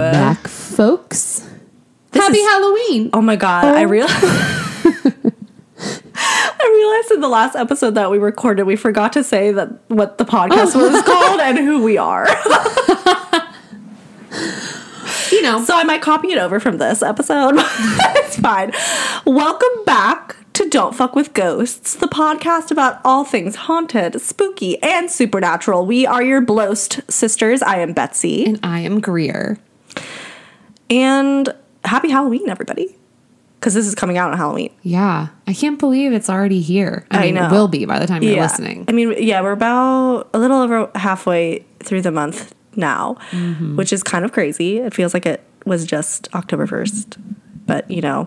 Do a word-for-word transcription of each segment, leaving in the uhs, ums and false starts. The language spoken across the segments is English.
back, folks. This Happy is, Halloween. Oh, my God. Oh. I realized... I realized in the last episode that we recorded, we forgot to say that what the podcast oh. was called and who we are. You know. So am I copying it over from this episode? It's fine. Welcome back to Don't Fuck With Ghosts, the podcast about all things haunted, spooky, and supernatural. We are your Bloast sisters. I am Betsy. And I am Greer. And happy Halloween, everybody. Because this is coming out on Halloween. Yeah. I can't believe it's already here. I, I mean, know. It will be by the time you're yeah. listening. I mean, yeah, we're about a little over halfway through the month now, mm-hmm. which is kind of crazy. It feels like it was just October first. But, you know,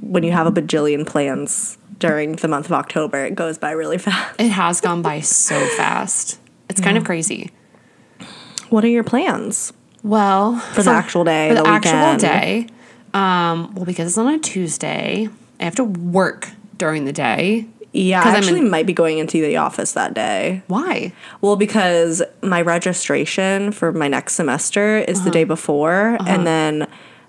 when you have a bajillion plans during the month of October, it goes by really fast. It has gone by so fast. It's yeah. kind of crazy. What are your plans? Well, for the actual day, for the, the actual day. Um, well, because it's on a Tuesday, I have to work during the day. Yeah, I actually in- might be going into the office that day. Why? Well, because my registration for my next semester is uh-huh. the day before, uh-huh. and then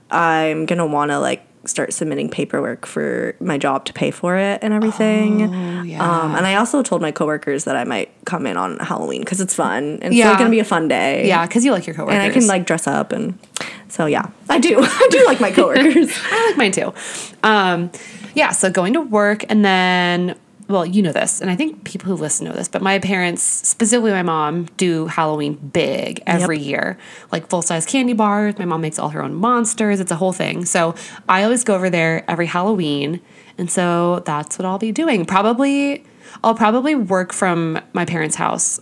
I'm going to want to, like, start submitting paperwork for my job to pay for it and everything. Oh, yeah. Um, and I also told my coworkers that I might come in on Halloween because it's fun. And it's yeah. like, going to be a fun day. Yeah, because you like your coworkers. And I can, like, dress up and... So, yeah, I do. I do like my coworkers. I like mine, too. Um, yeah, so going to work and then, well, you know this, and I think people who listen know this, but my parents, specifically my mom, do Halloween big every yep. year. Like full-size candy bars. My mom makes all her own monsters. It's a whole thing. So I always go over there every Halloween, and so that's what I'll be doing. Probably, I'll probably work from my parents' house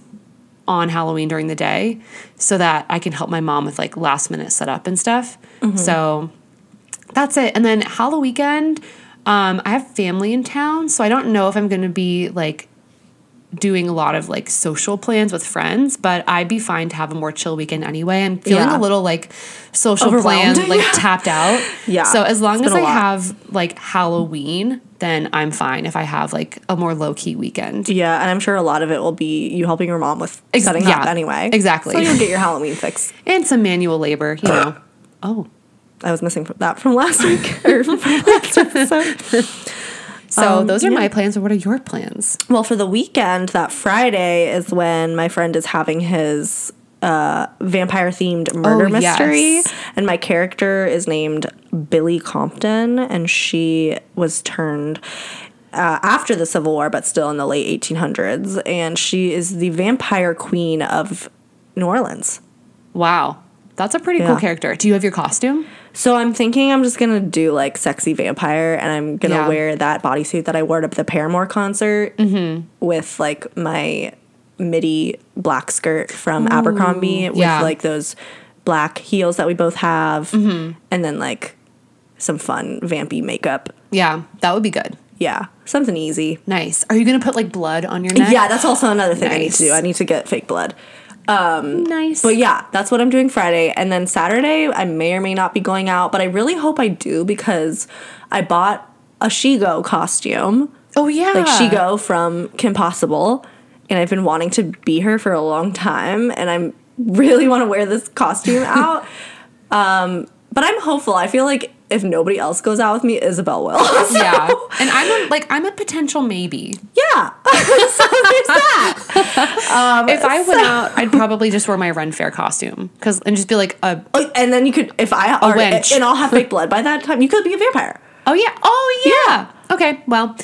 on Halloween during the day so that I can help my mom with, like, last-minute setup and stuff. Mm-hmm. So that's it. And then Halloween weekend, um, I have family in town, so I don't know if I'm going to be, like, doing a lot of, like, social plans with friends, but I'd be fine to have a more chill weekend anyway. I'm feeling yeah. a little, like, social planned, like, tapped out. Yeah. So as long as I lot. have, like, Halloween, then I'm fine if I have, like, a more low-key weekend. Yeah, and I'm sure a lot of it will be you helping your mom with Ex- setting yeah, up anyway. Exactly. So you'll get your Halloween fix. And some manual labor, you know. Oh. I was missing that from last week, or from last episode. So um, those are yeah. my plans. What are your plans? Well, for the weekend, that Friday is when my friend is having his uh, vampire-themed murder oh, mystery. Yes. And my character is named Billy Compton, and she was turned uh, after the Civil War, but still in the late eighteen hundreds. And she is the vampire queen of New Orleans. Wow. That's a pretty yeah. cool character. Do you have your costume? So I'm thinking I'm just going to do, like, sexy vampire, and I'm going to yeah. wear that bodysuit that I wore to the Paramore concert mm-hmm. with, like, my midi black skirt from Ooh, Abercrombie with, yeah. like, those black heels that we both have mm-hmm. and then, like, some fun vampy makeup. Yeah, that would be good. Yeah, something easy. Nice. Are you going to put, like, blood on your neck? Yeah, that's also another thing nice. I need to do. I need to get fake blood. Um, nice. But yeah, that's what I'm doing Friday. And then Saturday, I may or may not be going out, but I really hope I do because I bought a Shego costume. Oh, yeah. Like Shego from Kim Possible. And I've been wanting to be her for a long time. And I really want to wear this costume out. um, but I'm hopeful. I feel like if nobody else goes out with me, Isabel will. So. Yeah. And I'm a, like, I'm a potential maybe. Yeah. So there's that. Um, if I went so. out, I'd probably just wear my Ren Fair costume. Cause, and just be like a... And then you could, if I... A wench. And I'll have fake blood by that time. You could be a vampire. Oh, yeah. Oh, yeah. yeah. Okay. Well,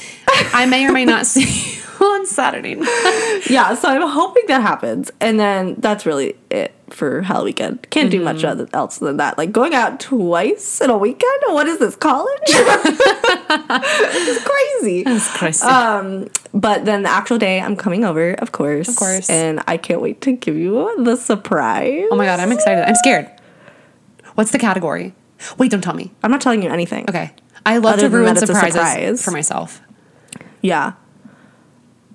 I may or may not see you on Saturday night. Yeah. So I'm hoping that happens. And then that's really it for Hell Weekend. Can't mm-hmm. do much other, else than that. Like, going out twice in a weekend? What is this, college? It's crazy. It's crazy. Um, but then the actual day, I'm coming over, of course. Of course. And I can't wait to give you the surprise. Oh, my God. I'm excited. I'm scared. What's the category? Wait, don't tell me. I'm not telling you anything. Okay. I love other to ruin surprises surprise. for myself. Yeah.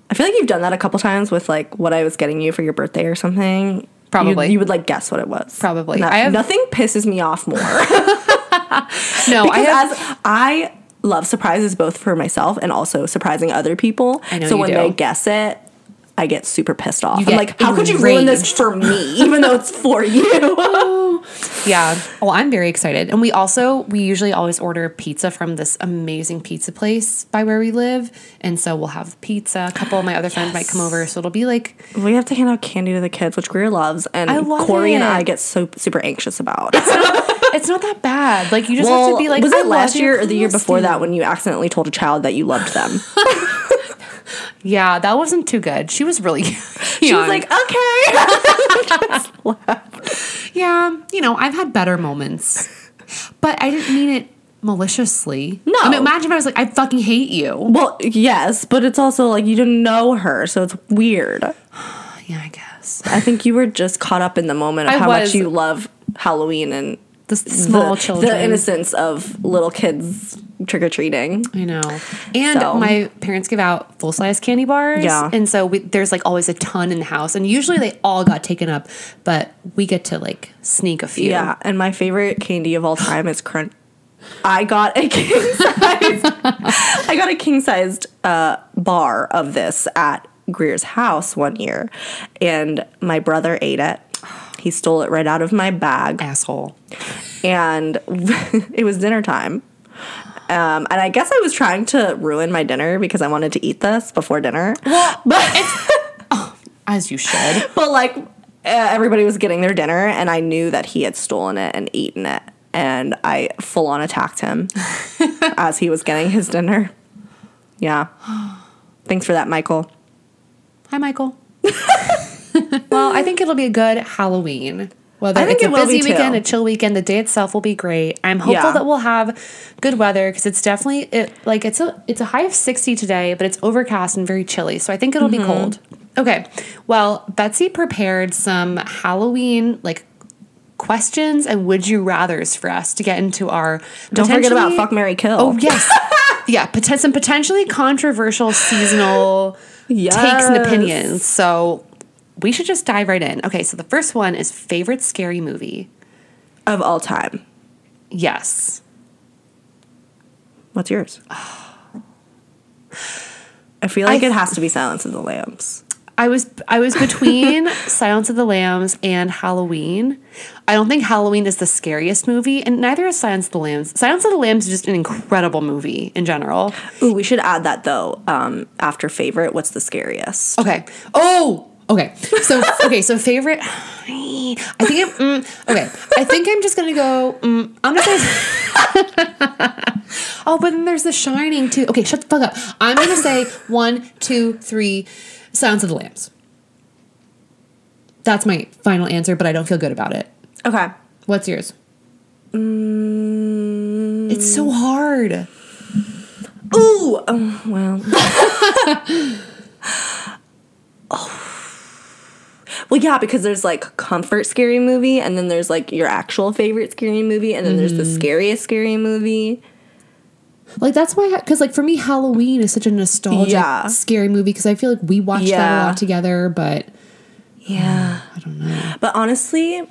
I feel like you've done that a couple times with, like, what I was getting you for your birthday or something. Probably. You, you would, like, guess what it was. Probably. Not, I have... Nothing pisses me off more. no, I have... As I love surprises both for myself and also surprising other people. I know so you when do. they guess it, I get super pissed off. You I'm like, enraged. How could you ruin this for me, even though it's for you? Yeah. Oh, I'm very excited. And we also, we usually always order pizza from this amazing pizza place by where we live. And so we'll have pizza. A couple of my other yes. friends might come over. So it'll be like. We have to hand out candy to the kids, which Greer loves. And I love Corey it. and I get so super anxious about. It's not, it's not that bad. Like, you just well, have to be like. Was it last year or the year before that when you accidentally told a child that you loved them? Yeah, that wasn't too good. She was really young. She was like, okay. Just laughed. Yeah, you know, I've had better moments. But I didn't mean it maliciously. No. I mean, imagine if I was like, I fucking hate you. Well, yes, but it's also like you didn't know her, so it's weird. Yeah, I guess. I think you were just caught up in the moment of I how was. much you love Halloween and the small the, children. The innocence of little kids trick-or-treating. I know. And so. my parents give out full-size candy bars. Yeah. And so we, there's, like, always a ton in the house. And usually they all got taken up, but we get to, like, sneak a few. Yeah, and my favorite candy of all time is Crunch. I got a king-sized I got a king-sized uh, bar of this at Greer's house one year, and my brother ate it. He stole it right out of my bag. Asshole. And it was dinner time. Um, and I guess I was trying to ruin my dinner because I wanted to eat this before dinner. Well, but it's, oh, as you should. But, like, uh, everybody was getting their dinner, and I knew that he had stolen it and eaten it. And I full-on attacked him as he was getting his dinner. Yeah. Thanks for that, Michael. Hi, Michael. Well, I think it'll be a good Halloween. Whether I think it's it a busy will be weekend, too. a chill weekend, the day itself will be great. I'm hopeful yeah. that we'll have good weather because it's definitely it, like it's a it's a high of sixty today, but it's overcast and very chilly. So I think it'll mm-hmm. be cold. Okay. Well, Betsy prepared some Halloween like questions and would you rather's for us to get into our. Don't forget about Fuck, Marry, Kill. Oh yes, yeah. Pot- some potentially controversial seasonal yes. takes and opinions. So. We should just dive right in. Okay, so the first one is favorite scary movie. Of all time. Yes. What's yours? I feel like I th- it has to be Silence of the Lambs. I was I was between Silence of the Lambs and Halloween. I don't think Halloween is the scariest movie, and neither is Silence of the Lambs. Silence of the Lambs is just an incredible movie in general. Ooh, we should add that, though. Um, after favorite, what's the scariest? Okay. Oh! Okay, so okay, so favorite. I think. I'm, mm, okay, I think I'm just gonna go. Mm, I'm not gonna. Oh, but then there's The Shining too. Okay, shut the fuck up. I'm gonna say one, two, three. Silence of the Lambs. That's my final answer, but I don't feel good about it. Okay, what's yours? Mm. It's so hard. Ooh. Oh, well. Oh. Well, yeah, because there's, like, comfort scary movie, and then there's, like, your actual favorite scary movie, and then mm. there's the scariest scary movie. Like, that's why, because, like, for me, Halloween is such a nostalgic yeah. scary movie, because I feel like we watched yeah. that a lot together, but... Yeah. Uh, I don't know. But honestly,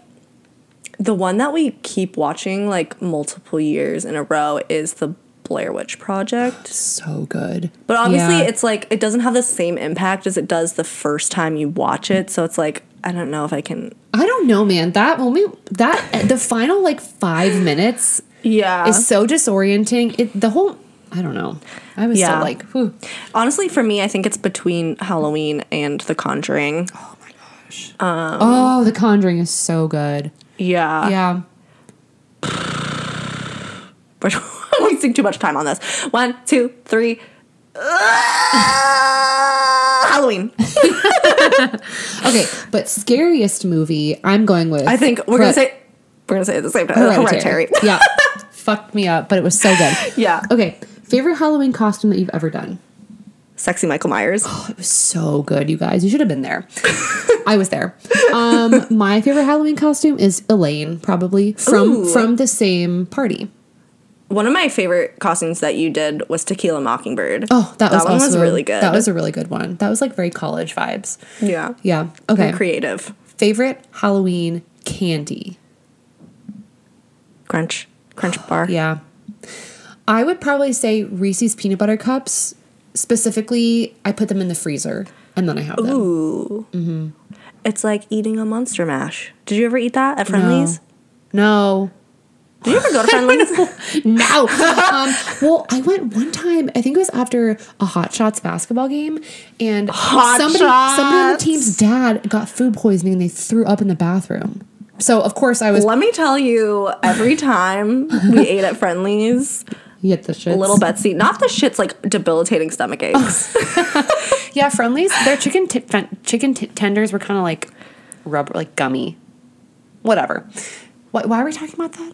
the one that we keep watching, like, multiple years in a row is the Blair Witch Project. So good. But obviously yeah. it's like it doesn't have the same impact as it does the first time you watch it. So it's like I don't know if I can I don't know, man. That when we that the final like five minutes yeah. is so disorienting. It the whole I don't know. I was yeah. still like whew. Honestly for me I think it's between Halloween and The Conjuring. Oh my gosh. Um, oh The Conjuring is so good. Yeah. Yeah. But wasting too much time on this. One, two, three. Uh, Halloween. Okay, but scariest movie. I'm going with. I think we're gonna say we're gonna say it at the same time. Hereditary. Hereditary. Yeah, fucked me up, but it was so good. Yeah. Okay, favorite Halloween costume that you've ever done? Sexy Michael Myers. Oh, it was so good, you guys. You should have been there. I was there. Um, my favorite Halloween costume is Elaine, probably from Ooh. from the same party. One of my favorite costumes that you did was To Kill a Mockingbird. Oh, that, that was one also was really good. That was a really good one. That was like very college vibes. Yeah. Yeah. Okay. And creative. Favorite Halloween candy? Crunch. Crunch bar. Yeah. I would probably say Reese's peanut butter cups. Specifically, I put them in the freezer and then I have them. Ooh. Mm-hmm. It's like eating a Monster Mash. Did you ever eat that at Friendly's? No. No. Did you ever go to Friendly's? No. Um, well, I went one time. I think it was after a Hot Shots basketball game, and Hot somebody, Shots. somebody on the team's dad got food poisoning, and they threw up in the bathroom. So of course I was. Let me tell you, every time we ate at Friendly's, you get the shits. Little Betsy, not the shits, like debilitating stomach aches. Oh. Yeah, Friendly's. Their chicken t- chicken t- tenders were kind of like rubber, like gummy, whatever. Why, why are we talking about that?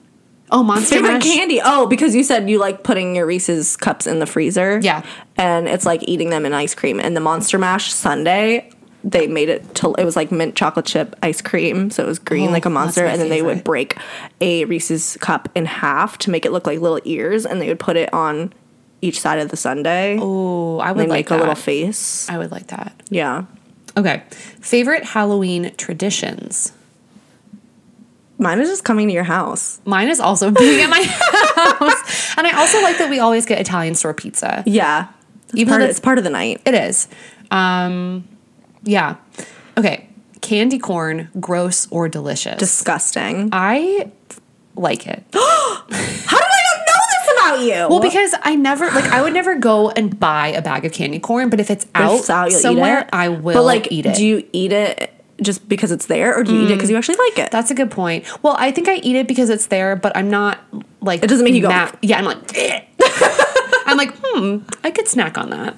Oh, Monster Favorite Mash. Candy. Oh, because you said you like putting your Reese's cups in the freezer. Yeah. And it's like eating them in ice cream. And the Monster Mash Sundae, they made it till it was like mint chocolate chip ice cream. So it was green oh, like a monster. And then favorite. They would break a Reese's cup in half to make it look like little ears. And they would put it on each side of the sundae. Oh, I would like make that. Make a little face. I would like that. Yeah. Okay. Favorite Halloween traditions. Mine is just coming to your house. Mine is also being at my house. And I also like that we always get Italian store pizza. Yeah. Even part though of, it's part of the night. It is. Um, yeah. Okay. Candy corn, gross or delicious? Disgusting. I like it. How did I not know this about you? Well, because I never, like, I would never go and buy a bag of candy corn, but if it's out, if it's out somewhere, it. I will but, like, eat it. Do you eat it? Just because it's there, or do you mm. eat it because you actually like it? That's a good point. Well, I think I eat it because it's there, but I'm not like it doesn't make you go. Mad. Yeah, I'm like, eh. I'm like, hmm, I could snack on that.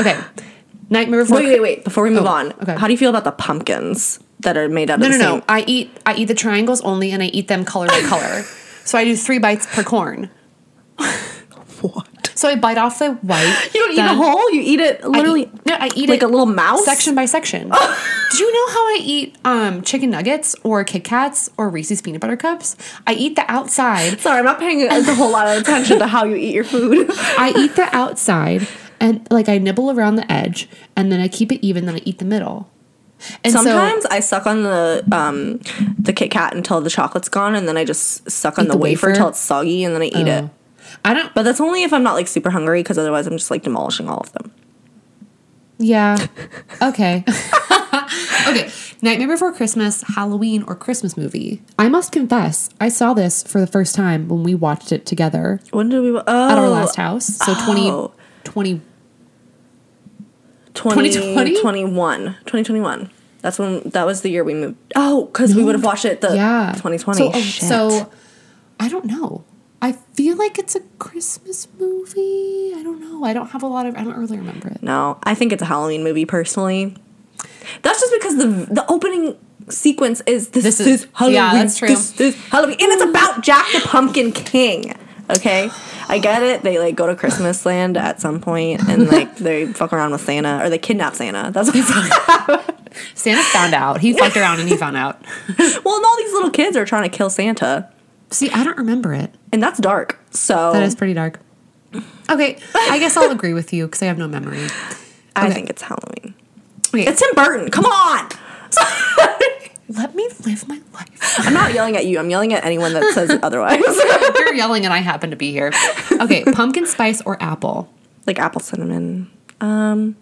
Okay, Nightmare Before. Wait, wait, wait. Before we move oh, on, okay. How do you feel about the pumpkins that are made out no, of? No, no, no. I eat, I eat the triangles only, and I eat them color by color. So I do three bites per corn. What? So I bite off the white. You don't then, eat a whole? You eat it literally I eat, no, I eat like it, a little mouse? Section by section. Do you know how I eat um, chicken nuggets or Kit Kats or Reese's Peanut Butter Cups? I eat the outside. Sorry, I'm not paying a whole lot of attention to how you eat your food. I eat the outside, and like I nibble around the edge, and then I keep it even, then I eat the middle. And sometimes so, I suck on the um, the Kit Kat until the chocolate's gone, and then I just suck on the, the wafer until it's soggy, and then I eat oh. it. I don't, but that's only if I'm not like super hungry, because otherwise I'm just like demolishing all of them. Yeah. Okay. Okay. Nightmare Before Christmas, Halloween, or Christmas movie. I must confess, I saw this for the first time when we watched it together. When did we? Oh, at our last house. So oh. twenty twenty, twenty twenty? twenty twenty-one. twenty twenty-one. That's when. That was the year we moved. Oh, because no. we would have watched it the yeah. twenty twenty. So, oh, so I don't know. I feel like it's a Christmas movie. I don't know. I don't have a lot of... I don't really remember it. No. I think it's a Halloween movie, personally. That's just because the the opening sequence is this, this, this is Halloween. Yeah, that's true. This, this Halloween. And it's about Jack the Pumpkin King. Okay? I get it. They, like, go to Christmas land at some point, and, like, they fuck around with Santa. Or they kidnap Santa. That's what it's Santa found out. He fucked around and he found out. Well, and all these little kids are trying to kill Santa. See, I don't remember it. And that's dark, so... That is pretty dark. Okay, I guess I'll agree with you, because I have no memory. Okay. I think it's Halloween. Okay. It's Tim Burton, come on! Let me live my life. I'm not yelling at you, I'm yelling at anyone that says otherwise. You're yelling and I happen to be here. Okay, pumpkin spice or apple? Like apple cinnamon. Um,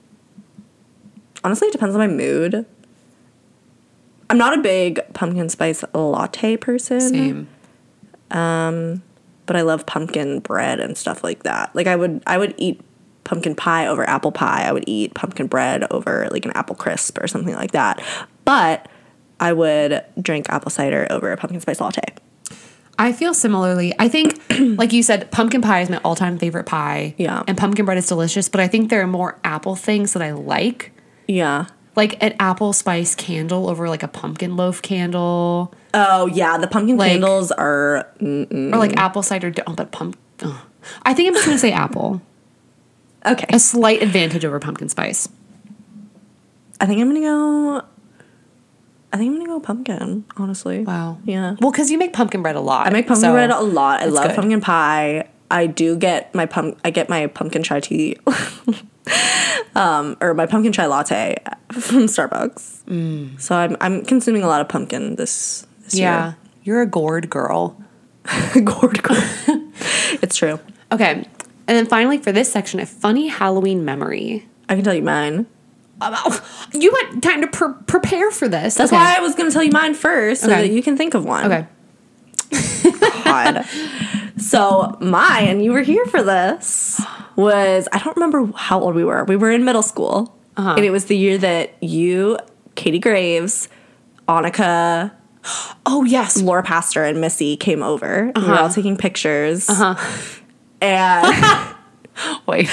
honestly, it depends on my mood. I'm not a big pumpkin spice latte person. Same. Um, but I love pumpkin bread and stuff like that. Like I would, I would eat pumpkin pie over apple pie. I would eat pumpkin bread over like an apple crisp or something like that. But I would drink apple cider over a pumpkin spice latte. I feel similarly. I think, like you said, pumpkin pie is my all-time favorite pie. Yeah. And pumpkin bread is delicious, but I think there are more apple things that I like. Yeah. Like an apple spice candle over like a pumpkin loaf candle. Oh yeah, the pumpkin like, candles are. Mm-mm. Or like apple cider, oh, but pump. Oh. I think I'm just gonna say apple. Okay. A slight advantage over pumpkin spice. I think I'm gonna go. I think I'm gonna go pumpkin. Honestly. Wow. Yeah. Well, because you make pumpkin bread a lot. I make pumpkin so bread a lot. I love good. pumpkin pie. I do get my pump. I get my pumpkin chai tea. Um, or my pumpkin chai latte from Starbucks. Mm. So I'm I'm consuming a lot of pumpkin this, this yeah. year. Yeah, you're a gourd girl. Gourd girl. It's true. Okay, and then finally for this section, a funny Halloween memory. I can tell you mine. You had time to pre- prepare for this. That's okay. Why I was going to tell you mine first, so okay. that you can think of one. Okay. God. So mine, and you were here for this, was, I don't remember how old we were. We were in middle school, uh-huh. and it was the year that you, Katie Graves, Annika, oh yes, Laura Pastor, and Missy came over. Uh-huh. We were all taking pictures. Uh huh. And wait,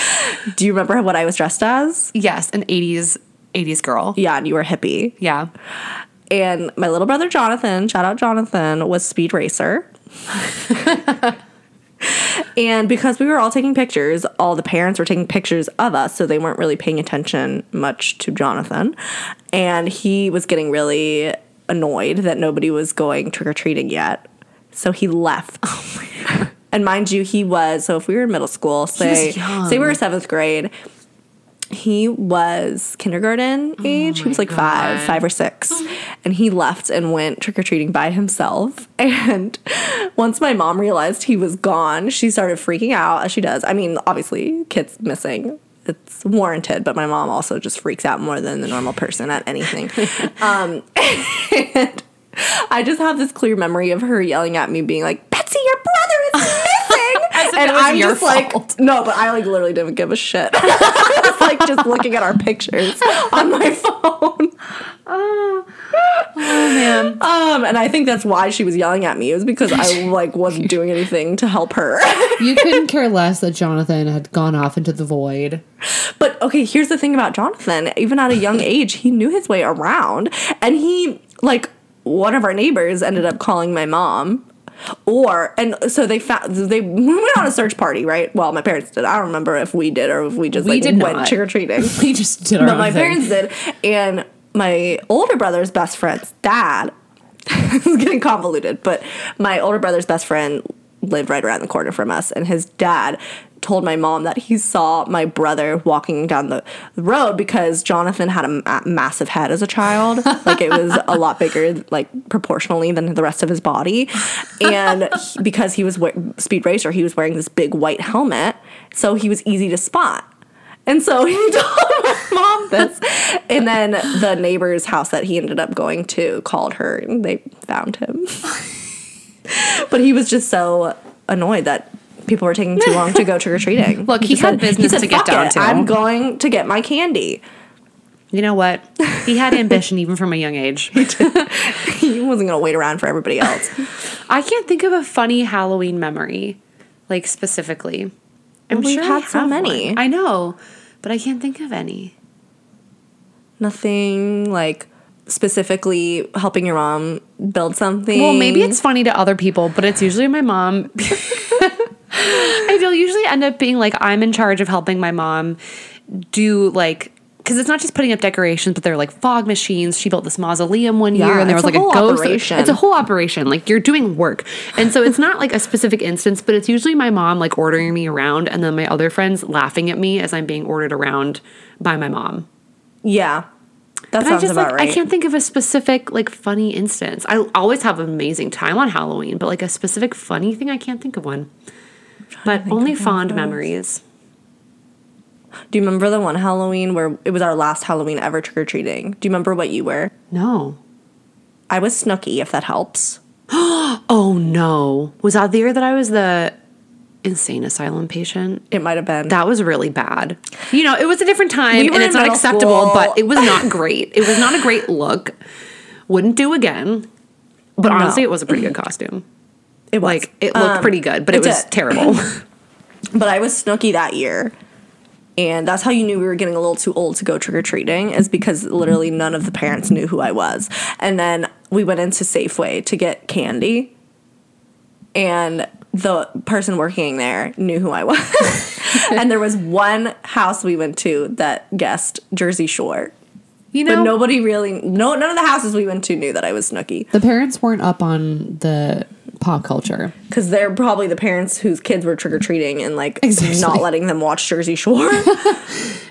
do you remember what I was dressed as? Yes, an eighties eighties girl. Yeah, and you were a hippie. Yeah. And my little brother Jonathan, shout out Jonathan, was Speed Racer. And because we were all taking pictures, all the parents were taking pictures of us, so they weren't really paying attention much to Jonathan. And he was getting really annoyed that nobody was going trick-or-treating yet. So he left. Oh my God. And mind you, he was, so if we were in middle school, say say we were seventh grade, he was kindergarten age. Oh he was like God. five, five or six. Oh. And he left and went trick-or-treating by himself. And once my mom realized he was gone, she started freaking out, as she does. I mean, obviously, kids missing, it's warranted, but my mom also just freaks out more than the normal person at anything. um, and I just have this clear memory of her yelling at me, being like, Betsy, your brother is missing! And I'm just fault. like, no, but I like literally didn't give a shit. I was like just looking at our pictures on my phone. Oh, oh man. Um, and I think that's why she was yelling at me. It was because I like wasn't doing anything to help her. You couldn't care less that Jonathan had gone off into the void. But okay, here's the thing about Jonathan. Even at a young age, he knew his way around, and he like one of our neighbors ended up calling my mom. Or, and so they found, they went on a search party, right? Well, my parents did. I don't remember if we did or if we just, we like, did went not. trick-or-treating. We just did our but own But my thing. parents did. And my older brother's best friend's dad, it's getting convoluted, but my older brother's best friend lived right around the corner from us, and his dad told my mom that he saw my brother walking down the road because Jonathan had a ma- massive head as a child. Like, it was a lot bigger, like, proportionally than the rest of his body. And he, because he was we- Speed Racer, he was wearing this big white helmet, so he was easy to spot. And so he told my mom this. And then the neighbor's house that he ended up going to called her, and they found him. But he was just so annoyed that people were taking too long to go trick-or-treating. Look, he, he had said, business he said, to get down it. to. I'm going to get my candy. You know what? He had ambition even from a young age. He did. He wasn't going to wait around for everybody else. I can't think of a funny Halloween memory, like, specifically. I'm well, sure we've had so many. One. I know, but I can't think of any. Nothing, like, specifically helping your mom build something. Well, maybe it's funny to other people, but it's usually my mom. I do usually end up being like, I'm in charge of helping my mom do, like, because it's not just putting up decorations, but they're like fog machines. She built this mausoleum one yeah, year, and there was a like a ghost. Operation. It's a whole operation. Like, you're doing work. And so it's not like a specific instance, but it's usually my mom like ordering me around, and then my other friends laughing at me as I'm being ordered around by my mom. Yeah. That but sounds I just, about like, right. I can't think of a specific, like, funny instance. I always have an amazing time on Halloween, but, like, a specific funny thing, I can't think of one. But only fond memories. Do you remember the one Halloween where it was our last Halloween ever trick-or-treating? Do you remember what you were? No. I was Snooki, if that helps. Oh, no. Was that the year that I was the insane asylum patient? It might have been. That was really bad. You know, it was a different time, we and it's not acceptable, school. But it was not great. It was not a great look. Wouldn't do again. But no. Honestly, it was a pretty good costume. It was. Like, it looked um, pretty good, but it, it was did. terrible. But I was Snooki that year, and that's how you knew we were getting a little too old to go trick-or-treating, is because literally none of the parents knew who I was. And then we went into Safeway to get candy, and the person working there knew who I was. And there was one house we went to that guessed Jersey Shore. You know, but nobody really, no, none of the houses we went to knew that I was Snooki. The parents weren't up on the pop culture. Because they're probably the parents whose kids were trick-or-treating and, like, exactly. not letting them watch Jersey Shore.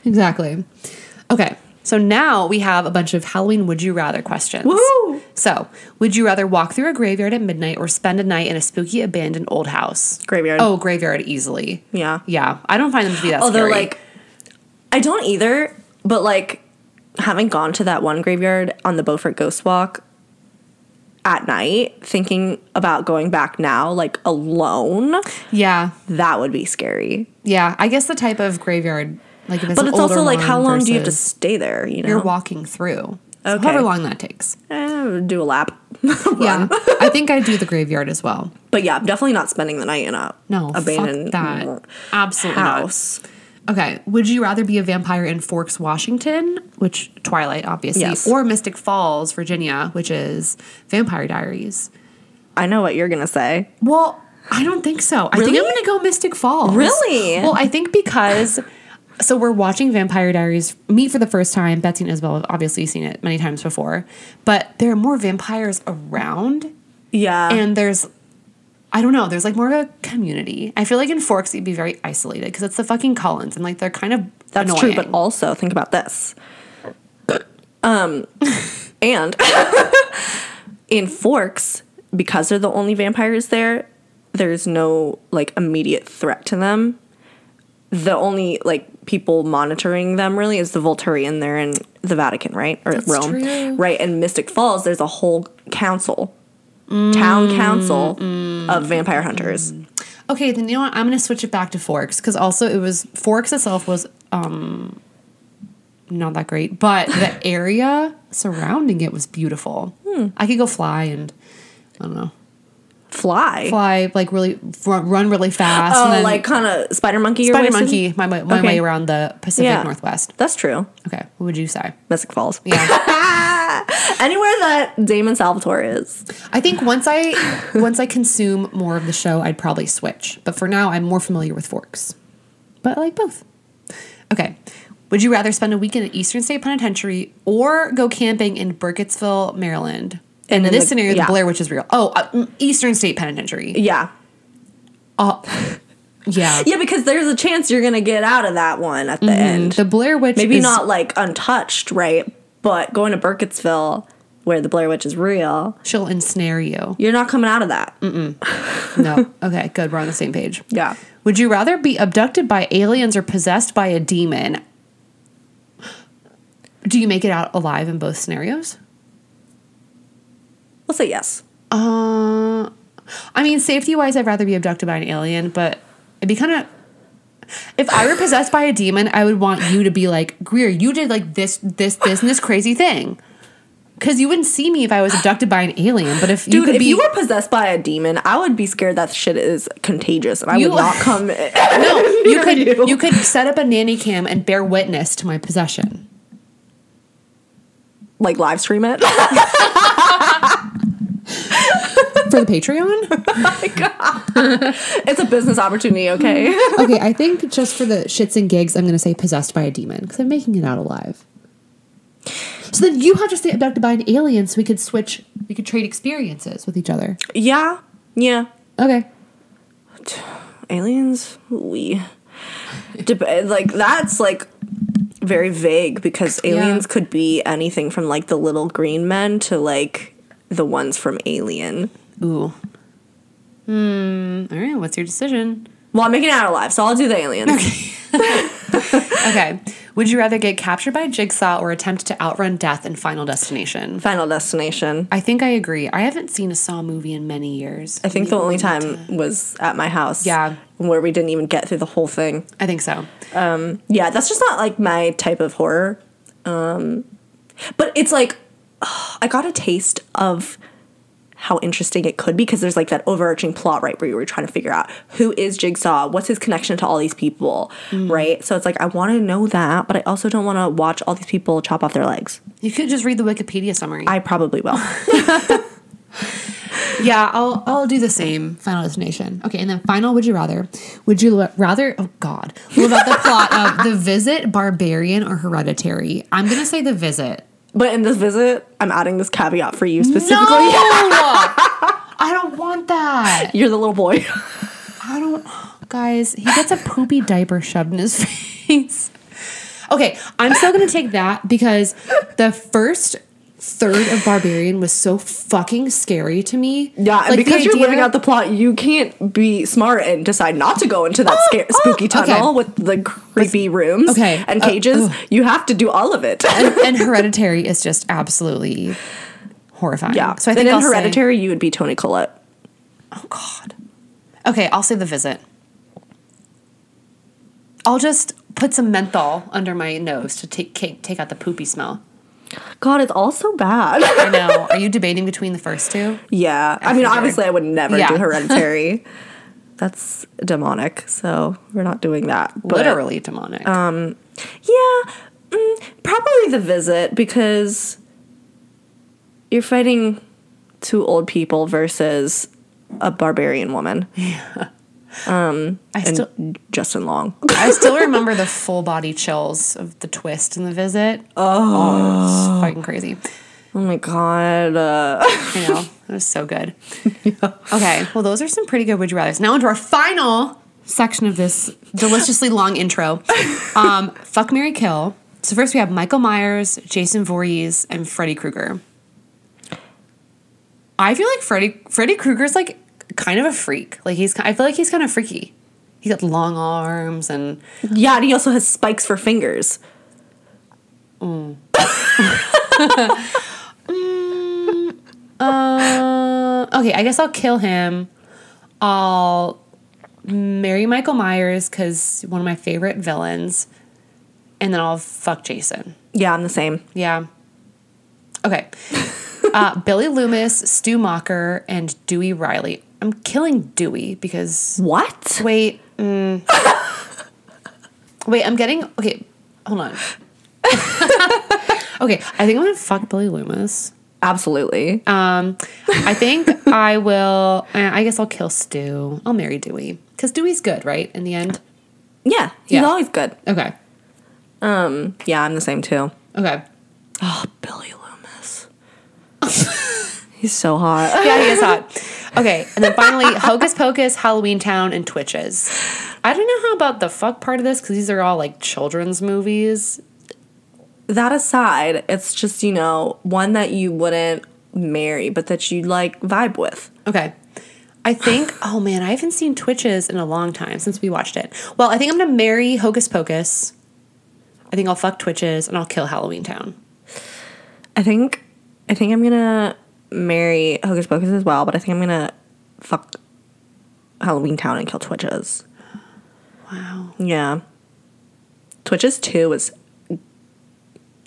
Exactly. Okay, so now we have a bunch of Halloween Would You Rather questions. Woo! So, would you rather walk through a graveyard at midnight or spend a night in a spooky abandoned old house? Graveyard. Oh, graveyard, easily. Yeah. Yeah, I don't find them to be that Although, scary. Although, like, I don't either, but, like, having gone to that one graveyard on the Beaufort Ghost Walk at night, thinking about going back now, like, alone. Yeah. That would be scary. Yeah. I guess the type of graveyard, like, if it's but it's also, like, how long do you have to stay there, you know? You're walking through. Okay. So however long that takes. Eh, do a lap. Yeah. I think I do the graveyard as well. But, yeah, I'm definitely not spending the night in a no, abandoned fuck that. Absolutely house. Not. Okay, would you rather be a vampire in Forks, Washington, which Twilight, obviously, yes. or Mystic Falls, Virginia, which is Vampire Diaries? I know what you're going to say. Well, I don't think so. Really? I think I'm going to go Mystic Falls. Really? Well, I think because, so we're watching Vampire Diaries, meet for the first time. Betsy and Isabel have obviously seen it many times before, but there are more vampires around. Yeah. And there's... I don't know. There's, like, more of a community. I feel like in Forks, you'd be very isolated because it's the fucking Collins, and, like, they're kind of That's annoying. True, but also, think about this. Um, and in Forks, because they're the only vampires there, there's no, like, immediate threat to them. The only, like, people monitoring them, really, is the Volturian there in the Vatican, right? Or That's Rome. True. Right, in Mystic Falls, there's a whole council. Mm, town council mm, of vampire hunters. Okay, then you know what? I'm going to switch it back to Forks because also it was Forks itself was um, not that great, but the area surrounding it was beautiful. Hmm. I could go fly and I don't know. Fly? Fly, like really run really fast. Oh, and then like kind of spider monkey your way? Spider monkey, my, my okay. way around the Pacific yeah, Northwest. That's true. Okay, what would you say? Mystic Falls. Yeah. Anywhere that Damon Salvatore is. I think once I once I consume more of the show, I'd probably switch. But for now, I'm more familiar with Forks. But I like both. Okay. Would you rather spend a weekend at Eastern State Penitentiary or go camping in Burkittsville, Maryland? And, and in this the, scenario, yeah. the Blair Witch is real. Oh, uh, Eastern State Penitentiary. Yeah. Uh, yeah. Yeah, because there's a chance you're going to get out of that one at the mm-hmm. end. The Blair Witch Maybe is, not, like, untouched, right? But going to Burkittsville, where the Blair Witch is real... She'll ensnare you. You're not coming out of that. Mm-mm. No. Okay, good. We're on the same page. Yeah. Would you rather be abducted by aliens or possessed by a demon? Do you make it out alive in both scenarios? We'll say yes. Uh, I mean, safety-wise, I'd rather be abducted by an alien, but it'd be kind of... If I were possessed by a demon, I would want you to be like, Greer, you did like this, this, this, and this crazy thing. Because you wouldn't see me if I was abducted by an alien. But if Dude, you could if be, you were possessed by a demon, I would be scared that shit is contagious. And I you, would not come. no, you could you. you could set up a nanny cam and bear witness to my possession. Like live stream it? For the Patreon? Oh my God. It's a business opportunity, okay? Okay, I think just for the shits and gigs, I'm going to say possessed by a demon because I'm making it out alive. So then you have to stay abducted by an alien so we could switch, we could trade experiences with each other. Yeah. Yeah. Okay. Aliens? We. Dep- like, that's like very vague because aliens yeah. could be anything from like the little green men to like the ones from Alien. Ooh. Hmm. All right, what's your decision? Well, I'm making it out alive, so I'll do the aliens. Okay. Okay. Would you rather get captured by Jigsaw or attempt to outrun death in Final Destination? Final Destination. I think I agree. I haven't seen a Saw movie in many years. I think the only time to... was at my house. Yeah. Where we didn't even get through the whole thing. I think so. Um, yeah, that's just not, like, my type of horror. Um, but it's, like, oh, I got a taste of... how interesting it could be because there's like that overarching plot, right, where you were trying to figure out who is Jigsaw, what's his connection to all these people, mm. right? So it's like I want to know that, but I also don't want to watch all these people chop off their legs. You could just read the Wikipedia summary. I probably will. Yeah, I'll I'll do the same. Final Destination. Okay, and then final, would you rather? Would you le- rather? Oh God, what about the plot of The Visit, Barbarian, or Hereditary? I'm gonna say The Visit. But in This Visit, I'm adding this caveat for you specifically. No! I don't want that. You're the little boy. I don't... Guys, he gets a poopy diaper shoved in his face. Okay, I'm still going to take that because the first third of Barbarian was so fucking scary to me. Yeah, like, and because you're living out the plot, you can't be smart and decide not to go into that oh, sca- spooky oh, tunnel okay. with the creepy Let's, rooms okay. and cages. Uh, you have to do all of it. and, and Hereditary is just absolutely horrifying. Yeah, so I think and in I'll Hereditary, say, you would be Toni Collette. Oh, God. Okay, I'll say The Visit. I'll just put some menthol under my nose to take take, take out the poopy smell. God, it's all so bad. I know. Are you debating between the first two? Yeah. I, I mean, figured. Obviously, I would never yeah. do Hereditary. That's demonic, so we're not doing that. But, literally demonic. Um, yeah, mm, probably The Visit, because you're fighting two old people versus a barbarian woman. Yeah. Um, I and still, Justin Long. I still remember the full body chills of the twist in The Visit. Oh, oh it's fucking crazy. Oh my God. Uh. I know. It was so good. Yeah. Okay. Well, those are some pretty good Would You Rathers. Now into our final section of this deliciously long intro. Um, fuck, Marry, Kill. So first we have Michael Myers, Jason Voorhees, and Freddy Krueger. I feel like Freddy, Freddy Krueger's like kind of a freak. Like he's, I feel like he's kind of freaky. He's got long arms and yeah, and he also has spikes for fingers. Mm. mm, uh, okay, I guess I'll kill him. I'll marry Michael Myers because one of my favorite villains, and then I'll fuck Jason. Yeah, I'm the same. Yeah. Okay. uh, Billy Loomis, Stu Mocker, and Dewey Riley. I'm killing Dewey because... What? Wait. Mm, wait, I'm getting... Okay, hold on. Okay, I think I'm going to fuck Billy Loomis. Absolutely. Um, I think I will... I guess I'll kill Stu. I'll marry Dewey. Because Dewey's good, right? In the end? Yeah, he's yeah. always good. Okay. Um. Yeah, I'm the same too. Okay. Oh, Billy Loomis. He's so hot. Yeah, he is hot. Okay, and then finally, Hocus Pocus, Halloween Town, and Twitches. I don't know how about the fuck part of this, because these are all, like, children's movies. That aside, it's just, you know, one that you wouldn't marry, but that you'd, like, vibe with. Okay. I think, oh, man, I haven't seen Twitches in a long time since we watched it. Well, I think I'm going to marry Hocus Pocus. I think I'll fuck Twitches, and I'll kill Halloween Town. I think, I think I'm going to... marry Hocus Pocus as well, but I think I'm gonna fuck Halloween Town and kill Twitches. Wow. Yeah. Twitches two was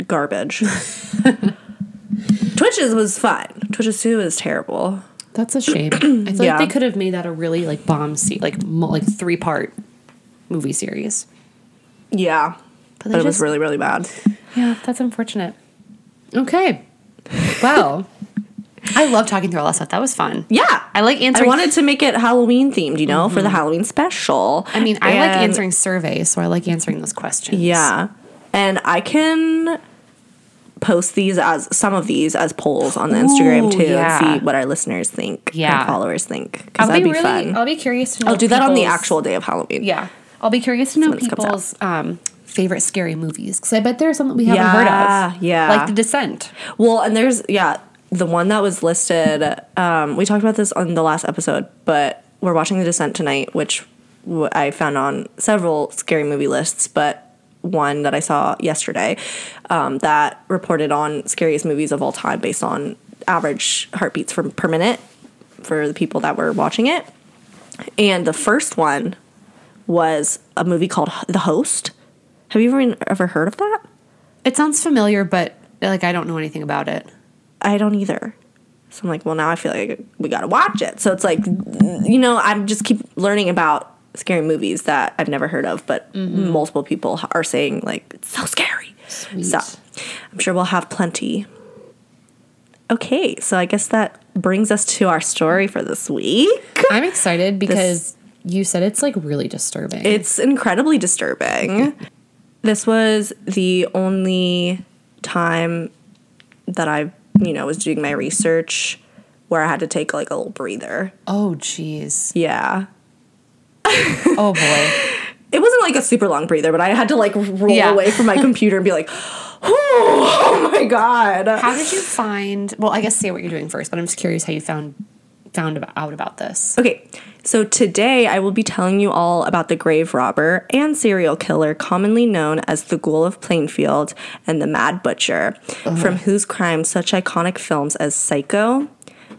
garbage. Twitches was fun. Twitches two is terrible. That's a shame. I feel yeah. like they could have made that a really like bomb se- like like three part movie series. Yeah, but, but it just, was really really bad. Yeah, that's unfortunate. Okay. Wow. I love talking through all that stuff. That was fun. Yeah. I like answering. I wanted to make it Halloween themed, you know, mm-hmm. for the Halloween special. I mean, I and like answering surveys, so I like answering those questions. Yeah. And I can post these as some of these as polls on the Ooh, Instagram too yeah. and see what our listeners think. Yeah. And followers think. Because that'd be, be really, fun. I'll be curious to know. I'll do that on the actual day of Halloween. Yeah. I'll be curious to know people's um favorite scary movies. Because I bet there's some that we haven't yeah, heard of. Yeah. Like The Descent. Well, and there's yeah. the one that was listed, um, we talked about this on the last episode, but we're watching The Descent tonight, which w- I found on several scary movie lists, but one that I saw yesterday um, that reported on scariest movies of all time based on average heartbeats for, per minute for the people that were watching it. And the first one was a movie called The Host. Have you ever, ever heard of that? It sounds familiar, but like I don't know anything about it. I don't either. So I'm like, well, now I feel like we got to watch it. So it's like, you know, I just keep learning about scary movies that I've never heard of, but mm-hmm. multiple people are saying, like, it's so scary. Sweet. So I'm sure we'll have plenty. Okay, so I guess that brings us to our story for this week. I'm excited because this, you said it's, like, really disturbing. It's incredibly disturbing. This was the only time that I've you know, was doing my research where I had to take, like, a little breather. Oh, jeez. Yeah. Oh, boy. It wasn't, like, a super long breather, but I had to, like, roll yeah. away from my computer and be like, Oh my God. How did you find, well, I guess say what you're doing first, but I'm just curious how you found found out about this. Okay. So today I will be telling you all about the grave robber and serial killer commonly known as the Ghoul of Plainfield and the Mad Butcher, Ugh. from whose crimes such iconic films as Psycho,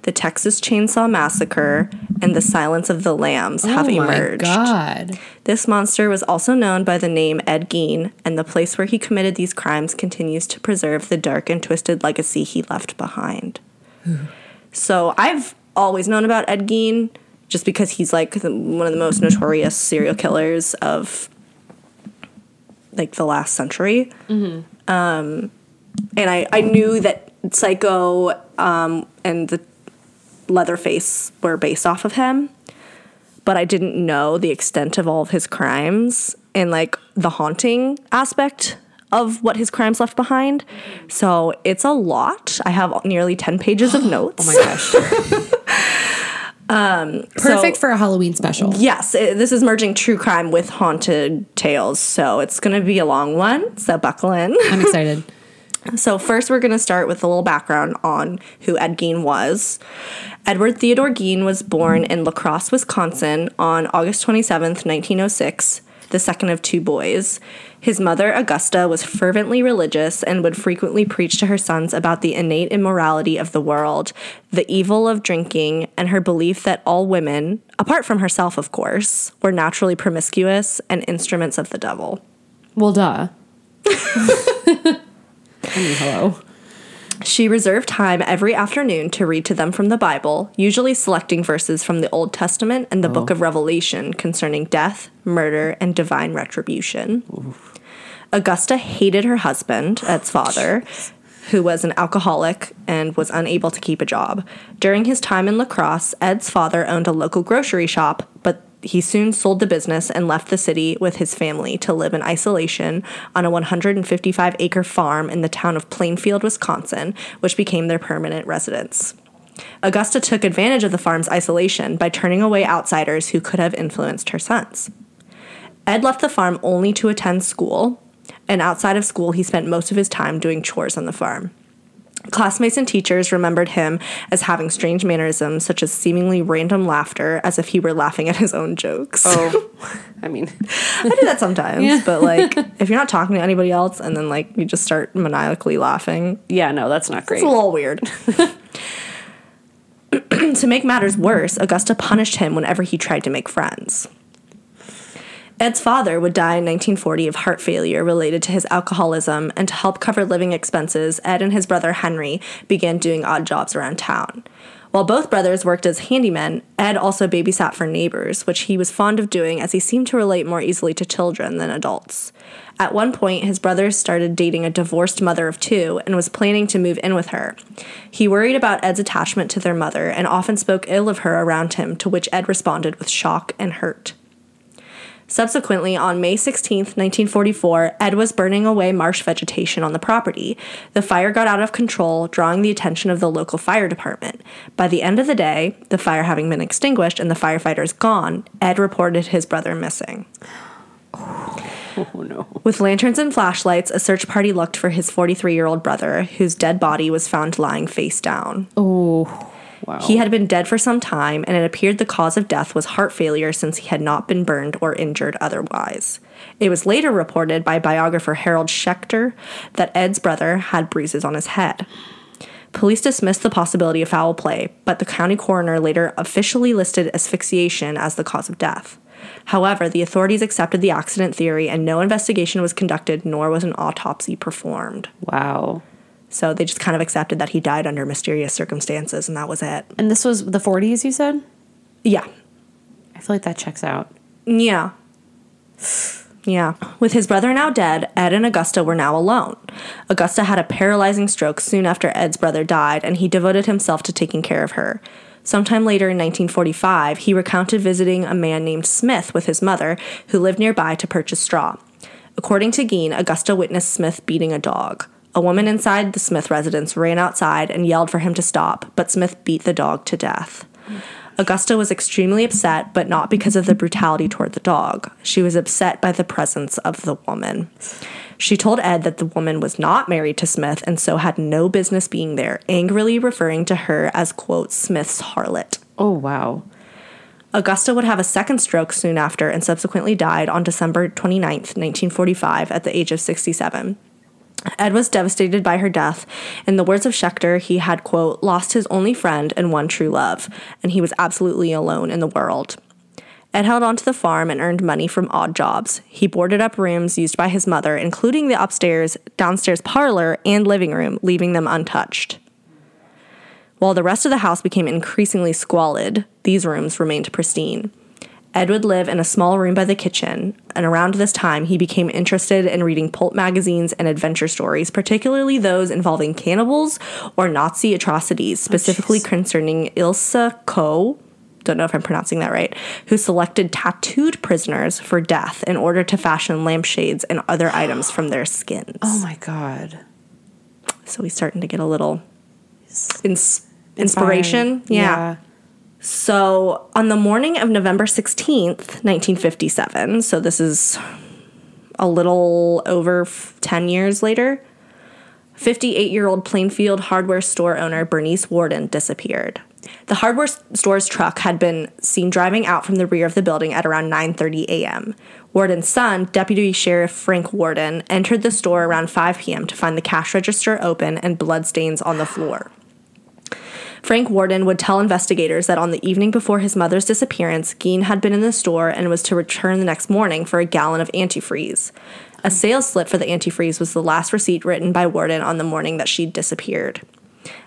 The Texas Chainsaw Massacre, and The Silence of the Lambs have oh emerged. Oh, my God. This monster was also known by the name Ed Gein, and the place where he committed these crimes continues to preserve the dark and twisted legacy he left behind. So I've always known about Ed Gein just because he's, like, the, one of the most notorious serial killers of, like, the last century. Mm-hmm. Um, and I, I knew that Psycho um, and the Leatherface were based off of him, but I didn't know the extent of all of his crimes and, like, the haunting aspect of what his crimes left behind. So it's a lot. I have nearly ten pages of notes. Oh my gosh. um, Perfect so, for a Halloween special. Yes. It, this is merging true crime with haunted tales. So it's going to be a long one. So buckle in. I'm excited. So first we're going to start with a little background on who Ed Gein was. Edward Theodore Gein was born in La Crosse, Wisconsin on August twenty-seventh, nineteen oh six, the second of two boys. His mother, Augusta, was fervently religious and would frequently preach to her sons about the innate immorality of the world, the evil of drinking, and her belief that all women, apart from herself, of course, were naturally promiscuous and instruments of the devil. Well, duh. I mean, hello. She reserved time every afternoon to read to them from the Bible, usually selecting verses from the Old Testament and the oh. Book of Revelation concerning death, murder, and divine retribution. Oof. Augusta hated her husband, Ed's father, who was an alcoholic and was unable to keep a job. During his time in La Crosse, Ed's father owned a local grocery shop, but he soon sold the business and left the city with his family to live in isolation on a one hundred fifty-five acre farm in the town of Plainfield, Wisconsin, which became their permanent residence. Augusta took advantage of the farm's isolation by turning away outsiders who could have influenced her sons. Ed left the farm only to attend school, and outside of school, he spent most of his time doing chores on the farm. Classmates and teachers remembered him as having strange mannerisms, such as seemingly random laughter, as if he were laughing at his own jokes. Oh, I mean, I do that sometimes, yeah. But, like, if you're not talking to anybody else and then, like, you just start maniacally laughing. Yeah, no, that's not great. It's a little weird. To make matters worse, Augusta punished him whenever he tried to make friends. Ed's father would die in nineteen forty of heart failure related to his alcoholism, and to help cover living expenses, Ed and his brother Henry began doing odd jobs around town. While both brothers worked as handymen, Ed also babysat for neighbors, which he was fond of doing as he seemed to relate more easily to children than adults. At one point, his brother started dating a divorced mother of two and was planning to move in with her. He worried about Ed's attachment to their mother and often spoke ill of her around him, to which Ed responded with shock and hurt. Subsequently, on May sixteenth, nineteen forty-four, Ed was burning away marsh vegetation on the property. The fire got out of control, drawing the attention of the local fire department. By the end of the day, the fire having been extinguished and the firefighters gone, Ed reported his brother missing. Oh, no. With lanterns and flashlights, a search party looked for his forty-three-year-old brother, whose dead body was found lying face down. Oh, wow. He had been dead for some time, and it appeared the cause of death was heart failure, since he had not been burned or injured otherwise. It was later reported by biographer Harold Schechter that Ed's brother had bruises on his head. Police dismissed the possibility of foul play, but the county coroner later officially listed asphyxiation as the cause of death. However, the authorities accepted the accident theory, and no investigation was conducted, nor was an autopsy performed. Wow. So they just kind of accepted that he died under mysterious circumstances, and that was it. And this was the forties, you said? Yeah. I feel like that checks out. Yeah. Yeah. With his brother now dead, Ed and Augusta were now alone. Augusta had a paralyzing stroke soon after Ed's brother died, and he devoted himself to taking care of her. Sometime later in nineteen forty-five, he recounted visiting a man named Smith with his mother, who lived nearby, to purchase straw. According to Gein, Augusta witnessed Smith beating a dog. A woman inside the Smith residence ran outside and yelled for him to stop, but Smith beat the dog to death. Augusta was extremely upset, but not because of the brutality toward the dog. She was upset by the presence of the woman. She told Ed that the woman was not married to Smith and so had no business being there, angrily referring to her as, quote, Smith's harlot. Oh, wow. Augusta would have a second stroke soon after and subsequently died on December twenty-ninth, nineteen forty-five, at the age of sixty-seven. Ed was devastated by her death. In the words of Schechter, he had, quote, lost his only friend and one true love, and he was absolutely alone in the world. Ed held on to the farm and earned money from odd jobs. He boarded up rooms used by his mother, including the upstairs, downstairs parlor, and living room, leaving them untouched. While the rest of the house became increasingly squalid, these rooms remained pristine. Ed would live in a small room by the kitchen, and around this time, he became interested in reading pulp magazines and adventure stories, particularly those involving cannibals or Nazi atrocities, specifically oh, concerning Ilse Koh, don't know if I'm pronouncing that right, who selected tattooed prisoners for death in order to fashion lampshades and other items from their skins. Oh, my God. So he's starting to get a little ins- inspiration. Yeah. yeah. So on the morning of November sixteenth, nineteen fifty-seven, so this is a little over f- ten years later, fifty-eight-year-old Plainfield hardware store owner Bernice Worden disappeared. The hardware store's truck had been seen driving out from the rear of the building at around nine thirty a.m. Warden's son, Deputy Sheriff Frank Warden, entered the store around five p.m. to find the cash register open and bloodstains on the floor. Frank Warden would tell investigators that on the evening before his mother's disappearance, Geen had been in the store and was to return the next morning for a gallon of antifreeze. A sales slip for the antifreeze was the last receipt written by Warden on the morning that she disappeared.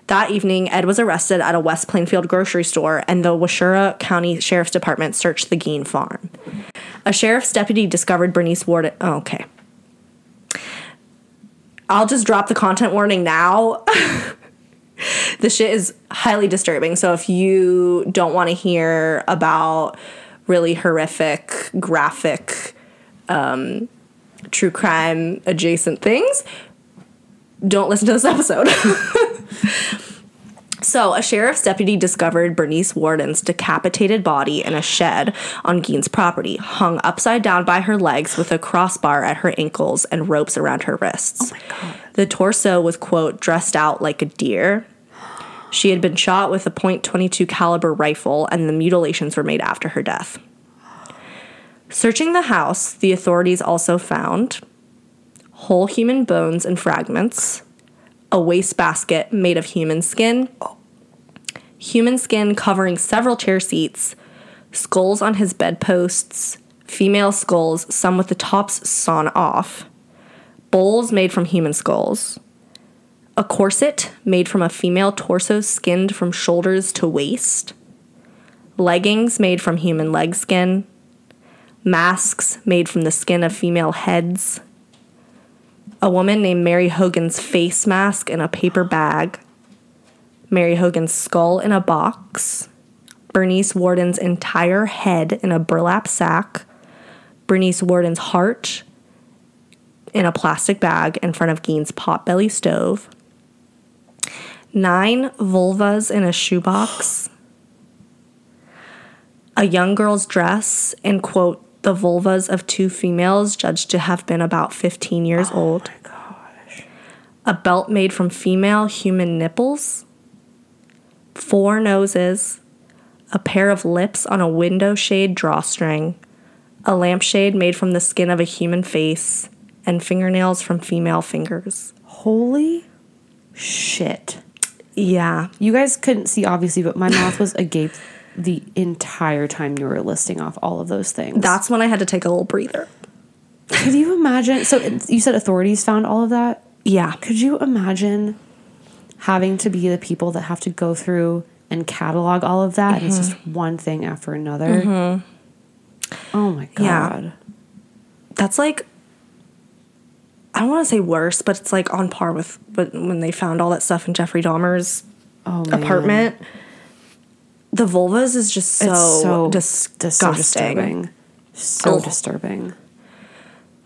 That evening, Ed was arrested at a West Plainfield grocery store, and the Washura County Sheriff's Department searched the Geen farm. A sheriff's deputy discovered Bernice Worden... Oh, okay. I'll just drop the content warning now. This shit is highly disturbing, so if you don't want to hear about really horrific, graphic, um, true crime adjacent things, don't listen to this episode. So, a sheriff's deputy discovered Bernice Warden's decapitated body in a shed on Geen's property, hung upside down by her legs with a crossbar at her ankles and ropes around her wrists. Oh my God. The torso was, quote, dressed out like a deer. She had been shot with a point two two caliber rifle, and the mutilations were made after her death. Searching the house, the authorities also found whole human bones and fragments, a wastebasket made of human skin, human skin covering several chair seats, skulls on his bedposts, female skulls, some with the tops sawn off, bowls made from human skulls, a corset made from a female torso skinned from shoulders to waist, leggings made from human leg skin, masks made from the skin of female heads, a woman named Mary Hogan's face mask in a paper bag, Mary Hogan's skull in a box, Bernice Warden's entire head in a burlap sack, Bernice Warden's heart in a plastic bag in front of Geen's potbelly stove, nine vulvas in a shoebox, a young girl's dress, and, quote, the vulvas of two females judged to have been about fifteen years oh old. Oh my gosh. A belt made from female human nipples. Four noses. A pair of lips on a window shade drawstring. A lampshade made from the skin of a human face. And fingernails from female fingers. Holy shit. Yeah. You guys couldn't see, obviously, but my mouth was agape the entire time you were listing off all of those things. That's when I had to take a little breather. Could you imagine? So you said authorities found all of that? Yeah. Could you imagine having to be the people that have to go through and catalog all of that? Mm-hmm. And it's just one thing after another. Mm-hmm. Oh, my God. Yeah. That's like, I don't want to say worse, but it's like on par with when they found all that stuff in Jeffrey Dahmer's oh, apartment. Man. The vulvas is just so, so disgusting. Dis- so disturbing. So oh. disturbing.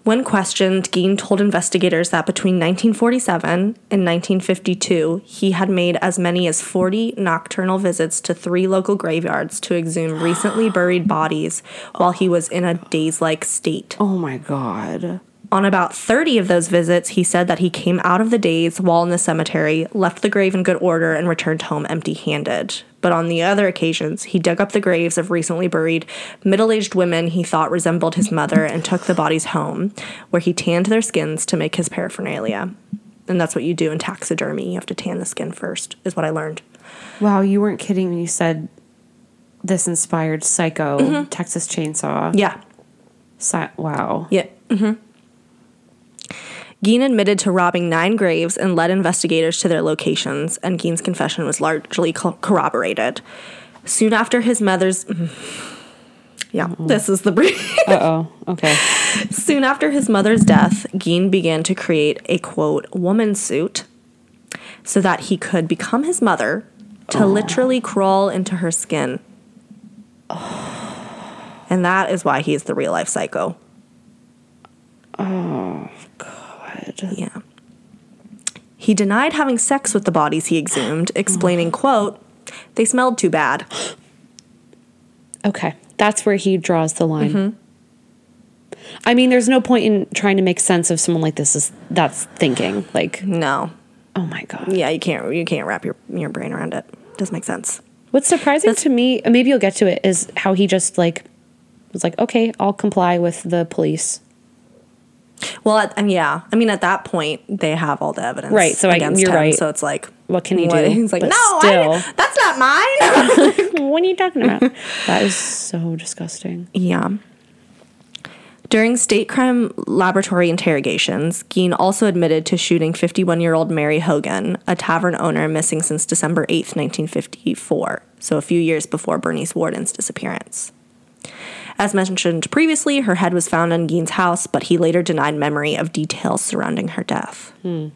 When questioned, Geen told investigators that between nineteen forty-seven and nineteen fifty-two, he had made as many as forty nocturnal visits to three local graveyards to exhume recently buried bodies while he was in a daze-like state. Oh my God. On about thirty of those visits, he said that he came out of the daze while in the cemetery, left the grave in good order, and returned home empty-handed. But on the other occasions, he dug up the graves of recently buried middle-aged women he thought resembled his mother and took the bodies home, where he tanned their skins to make his paraphernalia. And that's what you do in taxidermy. You have to tan the skin first, is what I learned. Wow, you weren't kidding when you said this inspired Psycho, mm-hmm. Texas Chainsaw. Yeah. Si- wow. Yeah. Mm-hmm. Geen admitted to robbing nine graves and led investigators to their locations, and Geen's confession was largely co- corroborated. Soon after his mother's... Yeah, Uh-oh. This is the brief. Uh-oh, okay. Soon after his mother's death, Geen began to create a, quote, woman suit so that he could become his mother to oh. literally crawl into her skin. Oh. And that is why he is the real-life Psycho. Oh, God. Yeah. He denied having sex with the bodies he exhumed, explaining, quote, they smelled too bad. Okay. That's where he draws the line. Mm-hmm. I mean, there's no point in trying to make sense of someone like this is that's thinking. Like no. Oh my God. Yeah, you can't you can't wrap your, your brain around it. It doesn't make sense. What's surprising that's, to me, maybe you'll get to it, is how he just like was like, okay, I'll comply with the police. Well, I mean, yeah. I mean, at that point, they have all the evidence right, so against I, you're him. Right. So it's like, what can he what? do? He's like, but no, still. I, that's not mine. Like, what are you talking about? That is so disgusting. Yeah. During state crime laboratory interrogations, Geen also admitted to shooting fifty-one-year-old Mary Hogan, a tavern owner missing since December eighth, nineteen fifty-four, so a few years before Bernice Warden's disappearance. As mentioned previously, her head was found in Geen's house, but he later denied memory of details surrounding her death. Hmm.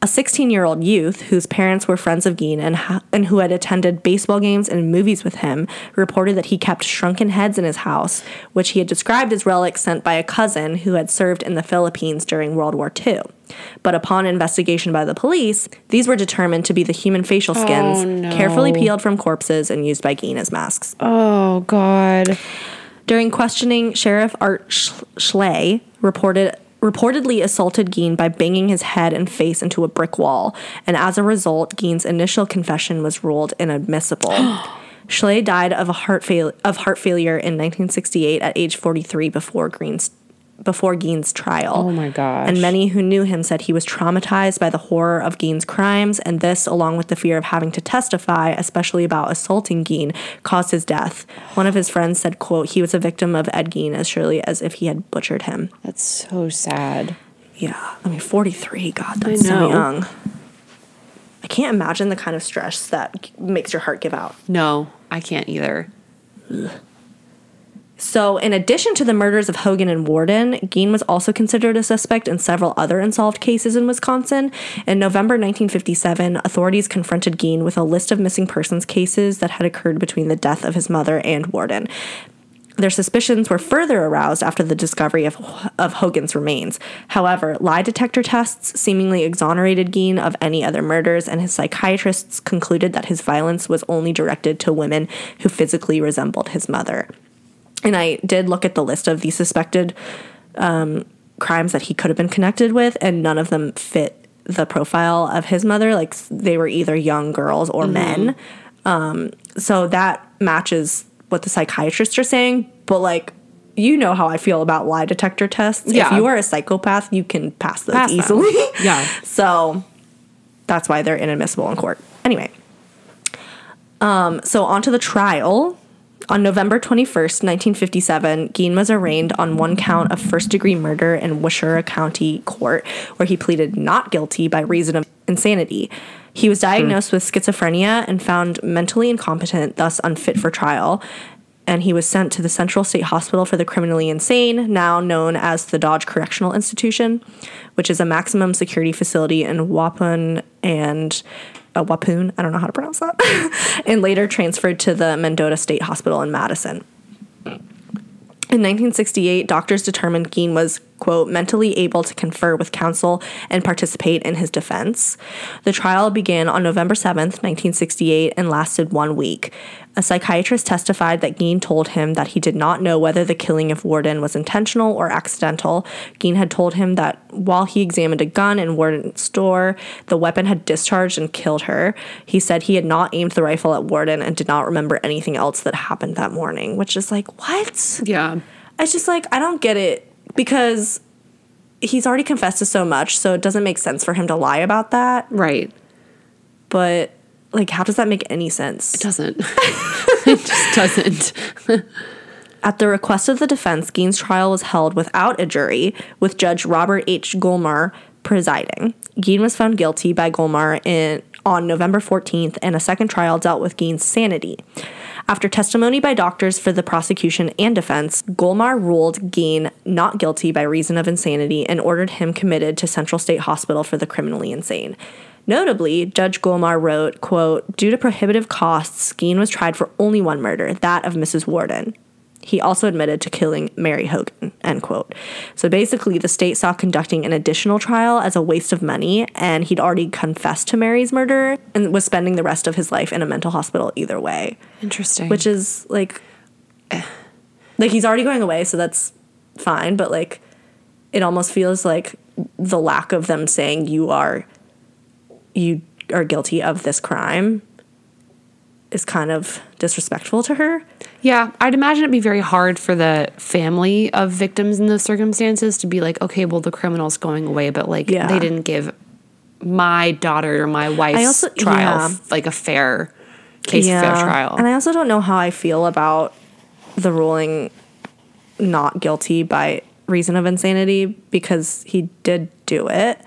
A sixteen-year-old youth, whose parents were friends of Geen and, ha- and who had attended baseball games and movies with him, reported that he kept shrunken heads in his house, which he had described as relics sent by a cousin who had served in the Philippines during World War Two. But upon investigation by the police, these were determined to be the human facial skins, oh, no. carefully peeled from corpses and used by Geen as masks. Oh, God. During questioning, Sheriff Art Schley reported... reportedly assaulted Geen by banging his head and face into a brick wall, and as a result, Geen's initial confession was ruled inadmissible. Schley died of a heart fail- of heart failure in nineteen sixty-eight at age forty-three before Geen's before Geen's trial. Oh my gosh. And many who knew him said he was traumatized by the horror of Geen's crimes, and this, along with the fear of having to testify, especially about assaulting Geen, caused his death. One of his friends said, quote, he was a victim of Ed Geen as surely as if he had butchered him. That's so sad. Yeah. I mean, forty-three, God, that's so young. I can't imagine the kind of stress that makes your heart give out. No, I can't either. Ugh. So, in addition to the murders of Hogan and Warden, Geen was also considered a suspect in several other unsolved cases in Wisconsin. In November nineteen fifty-seven, authorities confronted Geen with a list of missing persons cases that had occurred between the death of his mother and Warden. Their suspicions were further aroused after the discovery of, of Hogan's remains. However, lie detector tests seemingly exonerated Geen of any other murders, and his psychiatrists concluded that his violence was only directed to women who physically resembled his mother. And I did look at the list of the suspected um, crimes that he could have been connected with, and none of them fit the profile of his mother. Like, they were either young girls or mm-hmm. men. Um, so that matches what the psychiatrists are saying. But, like, you know how I feel about lie detector tests. Yeah. If you are a psychopath, you can pass those pass easily. Yeah. So that's why they're inadmissible in court. Anyway. Um, so on to the trial. On November twenty-first, nineteen fifty-seven, Geen was arraigned on one count of first-degree murder in Washougal County Court, where he pleaded not guilty by reason of insanity. He was diagnosed mm. with schizophrenia and found mentally incompetent, thus unfit for trial, and he was sent to the Central State Hospital for the Criminally Insane, now known as the Dodge Correctional Institution, which is a maximum security facility in Waupun and... Uh, Waupun, I don't know how to pronounce that, and later transferred to the Mendota State Hospital in Madison. In nineteen sixty-eight, doctors determined Geen was, quote, mentally able to confer with counsel and participate in his defense. The trial began on November seventh, nineteen sixty-eight, and lasted one week. A psychiatrist testified that Geen told him that he did not know whether the killing of Warden was intentional or accidental. Geen had told him that while he examined a gun in Warden's store, the weapon had discharged and killed her. He said he had not aimed the rifle at Warden and did not remember anything else that happened that morning, which is like, what? Yeah. It's just like, I don't get it, because he's already confessed to so much, so it doesn't make sense for him to lie about that. Right. But... like, how does that make any sense? It doesn't. It just doesn't. At the request of the defense, Geen's trial was held without a jury, with Judge Robert H. Gulmar presiding. Geen was found guilty by Gulmar in, on November fourteenth, and a second trial dealt with Geen's sanity. After testimony by doctors for the prosecution and defense, Gulmar ruled Geen not guilty by reason of insanity and ordered him committed to Central State Hospital for the criminally insane. Notably, Judge Gulmar wrote, quote, due to prohibitive costs, Geen was tried for only one murder, that of Missus Worden. He also admitted to killing Mary Hogan, end quote. So basically, the state saw conducting an additional trial as a waste of money, and he'd already confessed to Mary's murder and was spending the rest of his life in a mental hospital either way. Interesting. Which is, like, like he's already going away, so that's fine, but, like, it almost feels like the lack of them saying you are... you are guilty of this crime is kind of disrespectful to her. Yeah, I'd imagine it'd be very hard for the family of victims in those circumstances to be like, okay, well, the criminal's going away, but, like, yeah. They didn't give my daughter or my wife's also, trial, yeah. like, a fair case yeah. fair trial. And I also don't know how I feel about the ruling not guilty by reason of insanity, because he did do it.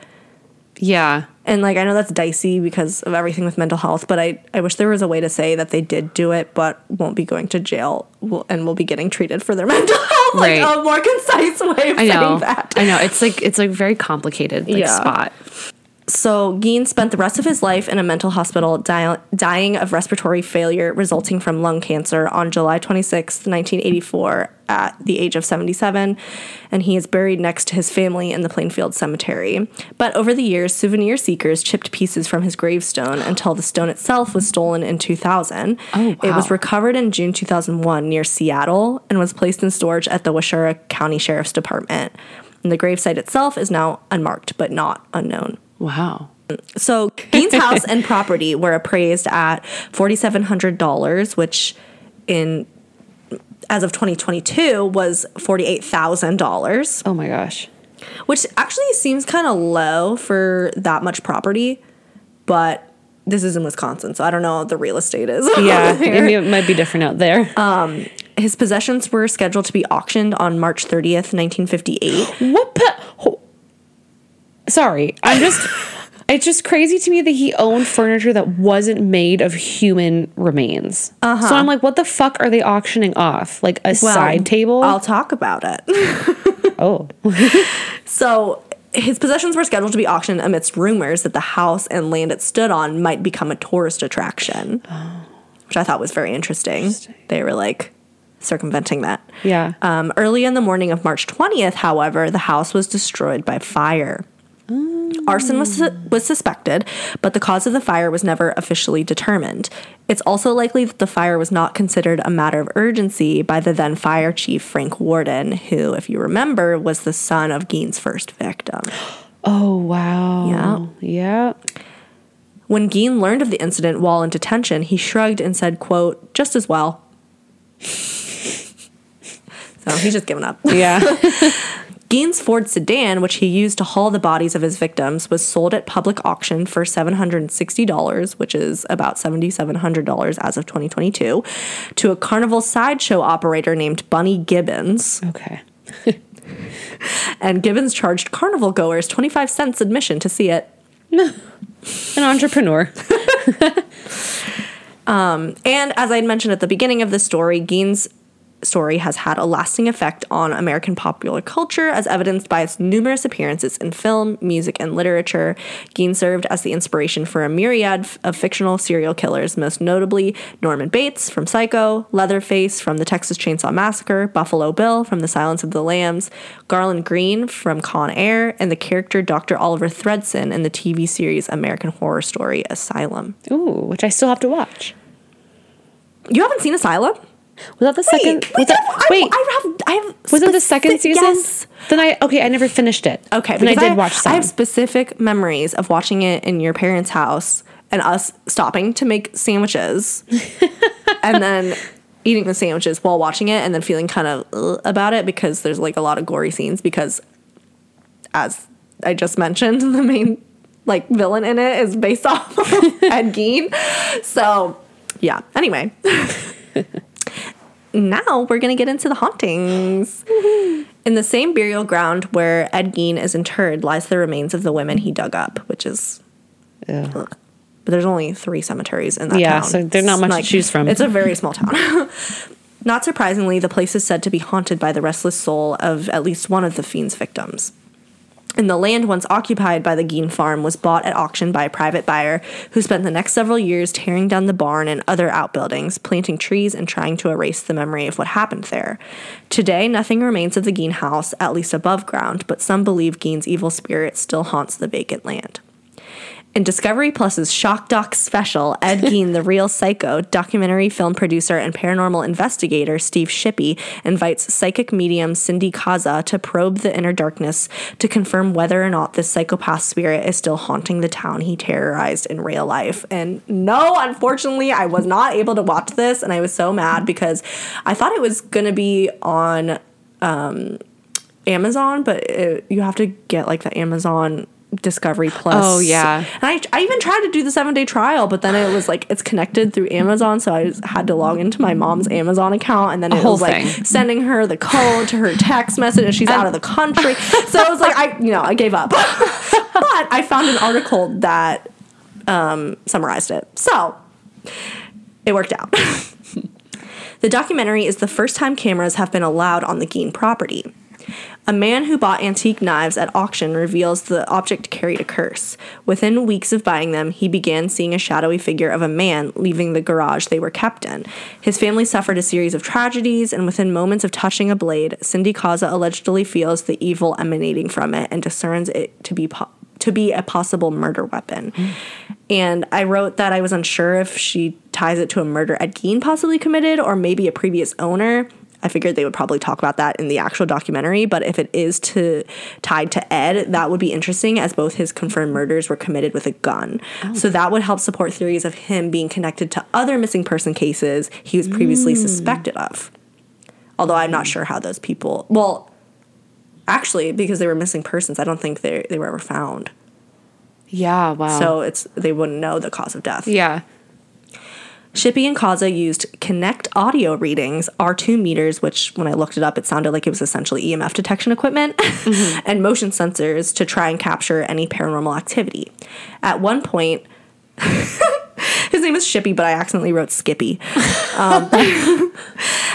Yeah. And, like, I know that's dicey because of everything with mental health, but I, I wish there was a way to say that they did do it but won't be going to jail will, and will be getting treated for their mental health. Right. Like, a more concise way of I know. saying that. I know. It's, like, it's like very complicated, like, yeah. spot. So Geen spent the rest of his life in a mental hospital, di- dying of respiratory failure resulting from lung cancer on July twenty-sixth, nineteen eighty-four, at the age of seventy-seven, and he is buried next to his family in the Plainfield Cemetery. But over the years, souvenir seekers chipped pieces from his gravestone until the stone itself was stolen in two thousand. Oh, wow. It was recovered in June two thousand one near Seattle and was placed in storage at the Washura County Sheriff's Department. And the gravesite itself is now unmarked but not unknown. Wow. So Geen's house and property were appraised at four thousand seven hundred dollars, which in as of twenty twenty-two was forty-eight thousand dollars. Oh my gosh. Which actually seems kind of low for that much property, but this is in Wisconsin, so I don't know how the real estate is. Yeah, it might be different out there. Um his possessions were scheduled to be auctioned on March thirtieth, nineteen fifty-eight. What? Pa- Sorry, I'm just, it's just crazy to me that he owned furniture that wasn't made of human remains. Uh-huh. So I'm like, what the fuck are they auctioning off? Like a well, side table? I'll talk about it. Oh. So his possessions were scheduled to be auctioned amidst rumors that the house and land it stood on might become a tourist attraction, oh. which I thought was very interesting. interesting. They were like... circumventing that. Yeah. Um, early in the morning of March twentieth, however, the house was destroyed by fire. Mm. Arson was su- was suspected, but the cause of the fire was never officially determined. It's also likely that the fire was not considered a matter of urgency by the then fire chief Frank Warden, who, if you remember, was the son of Geen's first victim. Oh, wow. Yeah. Yeah. When Geen learned of the incident while in detention, he shrugged and said, quote, just as well. So he's just given up. Yeah. Geen's Ford sedan, which he used to haul the bodies of his victims, was sold at public auction for seven hundred sixty dollars, which is about seven thousand seven hundred dollars as of twenty twenty-two, to a carnival sideshow operator named Bunny Gibbons. Okay. And Gibbons charged carnival goers twenty-five cents admission to see it. An entrepreneur. Um, and as I mentioned at the beginning of the story, Geen's story has had a lasting effect on American popular culture, as evidenced by its numerous appearances in film, music, and literature. Gein served as the inspiration for a myriad of fictional serial killers, most notably Norman Bates from Psycho, Leatherface from the Texas Chainsaw Massacre, Buffalo Bill from The Silence of the Lambs, Garland Green from Con Air, and the character Doctor Oliver Thredson in the T V series American Horror Story Asylum. Ooh, which I still have to watch. You haven't seen Asylum? Was that the wait, second? Wait, was that, I, wait, I have. I have. Wasn't speci- the second season? Yes. Then I okay. I never finished it. Okay, then I did I, watch some. I have specific memories of watching it in your parents' house and us stopping to make sandwiches, and then eating the sandwiches while watching it, and then feeling kind of uh, about it because there's like a lot of gory scenes. Because, as I just mentioned, the main like villain in it is based off of Ed Gein. So yeah. Anyway. Now we're going to get into the hauntings. In the same burial ground where Ed Gein is interred lies the remains of the women he dug up, which is... Ugh. Ugh. But there's only three cemeteries in that yeah, town. Yeah, so there's not much like, to choose from. It's a very small town. Not surprisingly, the place is said to be haunted by the restless soul of at least one of the fiend's victims. And the land once occupied by the Gein farm was bought at auction by a private buyer who spent the next several years tearing down the barn and other outbuildings, planting trees, and trying to erase the memory of what happened there. Today, nothing remains of the Gein house, at least above ground, but some believe Gein's evil spirit still haunts the vacant land. In Discovery Plus's Shock Doc special, Ed Gein, the Real Psycho, documentary film producer and paranormal investigator Steve Shippey invites psychic medium Cindy Kaza to probe the inner darkness to confirm whether or not this psychopath spirit is still haunting the town he terrorized in real life. And no, unfortunately, I was not able to watch this, and I was so mad because I thought it was going to be on um, Amazon, but it, you have to get like the Amazon... Discovery Plus. Oh, yeah. And I, I even tried to do the seven-day trial, but then it was like, it's connected through Amazon, so I just had to log into my mom's Amazon account, and then it was like thing. Sending her the code to her text message, and she's and- out of the country. So it was like, I, you know, I gave up. But I found an article that um, summarized it. So it worked out. The documentary is the first time cameras have been allowed on the Gein property. A man who bought antique knives at auction reveals the object carried a curse. Within weeks of buying them, he began seeing a shadowy figure of a man leaving the garage they were kept in. His family suffered a series of tragedies, and within moments of touching a blade, Cindy Kaza allegedly feels the evil emanating from it and discerns it to be po- to be a possible murder weapon. Mm. And I wrote that I was unsure if she ties it to a murder Ed Gein possibly committed or maybe a previous owner. I figured they would probably talk about that in the actual documentary, but if it is to tied to Ed, that would be interesting as both his confirmed murders were committed with a gun. Oh. So that would help support theories of him being connected to other missing person cases he was previously mm. suspected of. Although I'm not sure how those people... Well, actually, because they were missing persons, I don't think they they were ever found. Yeah, wow. So it's they wouldn't know the cause of death. Yeah. Shippey and Kaza used Kinect audio readings, R two meters, which when I looked it up, it sounded like it was essentially E M F detection equipment, mm-hmm. and motion sensors to try and capture any paranormal activity. At one point, his name is Shippey, but I accidentally wrote Skippy. Um,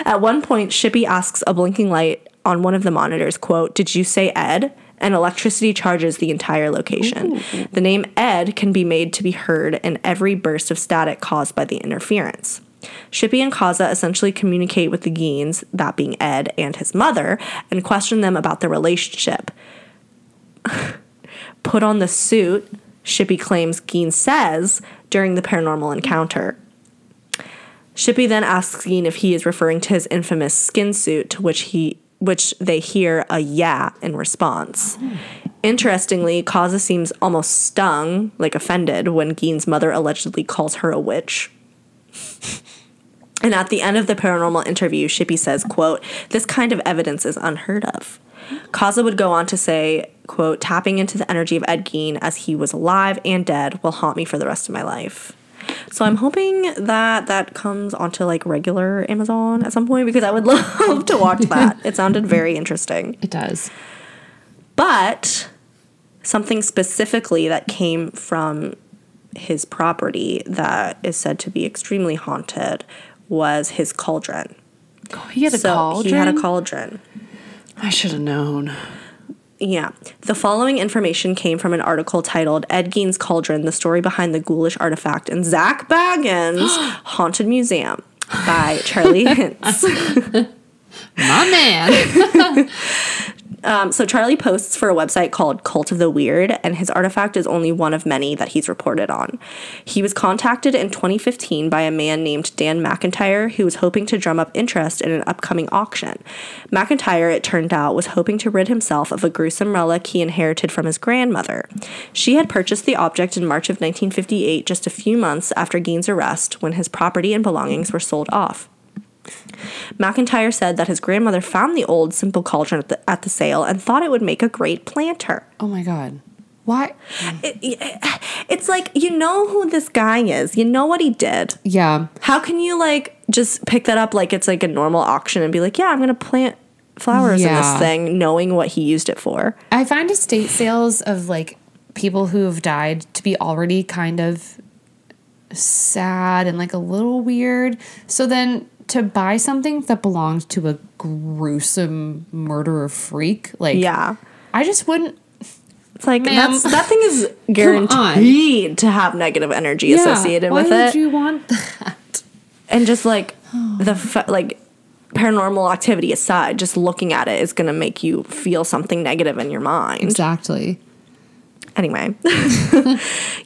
at one point, Shippey asks a blinking light on one of the monitors, quote, "Did you say Ed?" And electricity charges the entire location. Ooh. The name Ed can be made to be heard in every burst of static caused by the interference. Shippey and Kaza essentially communicate with the Geins, that being Ed and his mother, and question them about their relationship. Put on the suit, Shippey claims Gein says, during the paranormal encounter. Shippey then asks Gein if he is referring to his infamous skin suit, to which he... which they hear a yeah in response. Oh. Interestingly, Kaza seems almost stung, like offended, when Gein's mother allegedly calls her a witch. And at the end of the paranormal interview, Shippey says, quote, "This kind of evidence is unheard of." Kaza would go on to say, quote, "Tapping into the energy of Ed Gein as he was alive and dead will haunt me for the rest of my life." So I'm hoping that that comes onto, like, regular Amazon at some point because I would love to watch that. It sounded very interesting. It does. But something specifically that came from his property that is said to be extremely haunted was his cauldron. Oh, he had a so cauldron? He had a cauldron. I should have known. Yeah. The following information came from an article titled Ed Gein's Cauldron, The Story Behind the Ghoulish Artifact in Zach Bagans' Haunted Museum by Charlie Hintz. My man. um, so Charlie posts for a website called Cult of the Weird, and his artifact is only one of many that he's reported on. He was contacted in twenty fifteen by a man named Dan McIntyre, who was hoping to drum up interest in an upcoming auction. McIntyre, it turned out, was hoping to rid himself of a gruesome relic he inherited from his grandmother. She had purchased the object in March of nineteen fifty-eight, just a few months after Gein's arrest, when his property and belongings were sold off. McIntyre said that his grandmother found the old simple cauldron at the, at the sale and thought it would make a great planter. Oh my God. Why? It, it, it's like, you know who this guy is. You know what he did. Yeah. How can you like just pick that up like it's like a normal auction and be like, yeah, I'm going to plant flowers yeah. in this thing, knowing what he used it for? I find estate sales of like people who have died to be already kind of sad and like a little weird. So then to buy something that belongs to a gruesome murderer freak, like, yeah, I just wouldn't. It's like, that's, that thing is guaranteed to have negative energy yeah. associated Why with it. Why would you want that? And just like the like paranormal activity aside, just looking at it is going to make you feel something negative in your mind. Exactly. Anyway,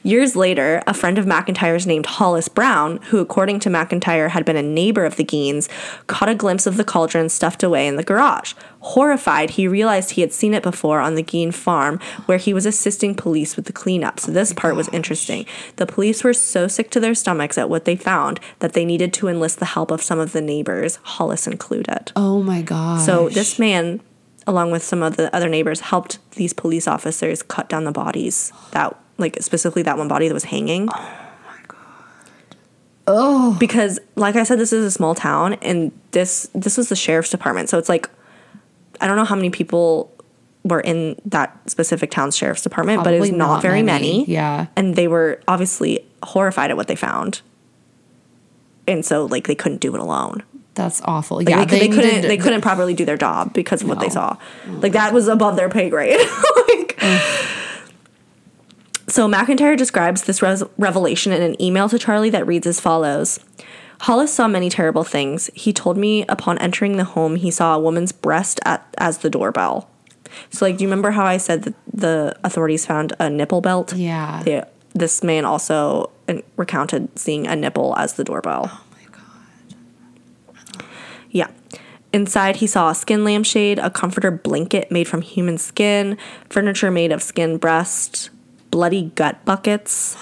years later, a friend of McIntyre's named Hollis Brown, who, according to McIntyre, had been a neighbor of the Geins, caught a glimpse of the cauldron stuffed away in the garage. Horrified, he realized he had seen it before on the Gein farm, where he was assisting police with the cleanup. So this oh part gosh. was interesting. The police were so sick to their stomachs at what they found that they needed to enlist the help of some of the neighbors, Hollis included. Oh, my gosh. So this man, along with some of the other neighbors, helped these police officers cut down the bodies that, like, specifically that one body that was hanging. Oh, my God. Oh. Because, like I said, this is a small town, and this this was the sheriff's department. So it's, like, I don't know how many people were in that specific town's sheriff's department, Probably but it was not, not very many. many. Yeah. And they were obviously horrified at what they found. And so, like, they couldn't do it alone. That's awful. Like, yeah, they, they, they couldn't. Did, they couldn't properly do their job because of no. what they saw. Oh, like that was above their pay grade. like, mm. So McIntyre describes this res- revelation in an email to Charlie that reads as follows: Hollis saw many terrible things. He told me upon entering the home, he saw a woman's breast at, as the doorbell. So, like, do you remember how I said that the authorities found a nipple belt? Yeah. They, this man also recounted seeing a nipple as the doorbell. Yeah. Inside, he saw a skin lampshade, a comforter blanket made from human skin, furniture made of skin breast, bloody gut buckets,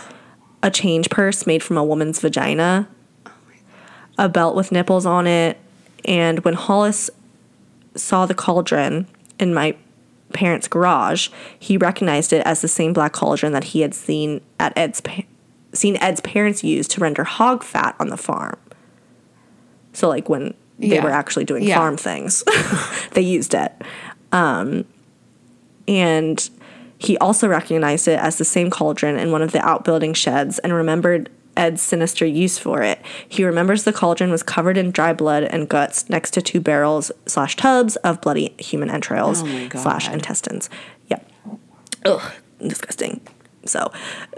a change purse made from a woman's vagina, a belt with nipples on it, and when Hollis saw the cauldron in my parents' garage, he recognized it as the same black cauldron that he had seen at Ed's pa- seen Ed's parents use to render hog fat on the farm. So, like, when they yeah. were actually doing yeah. farm things. They used it. Um, and he also recognized it as the same cauldron in one of the outbuilding sheds and remembered Ed's sinister use for it. He remembers the cauldron was covered in dry blood and guts next to two barrels slash tubs of bloody human entrails oh slash intestines. Yep. Ugh, disgusting. So,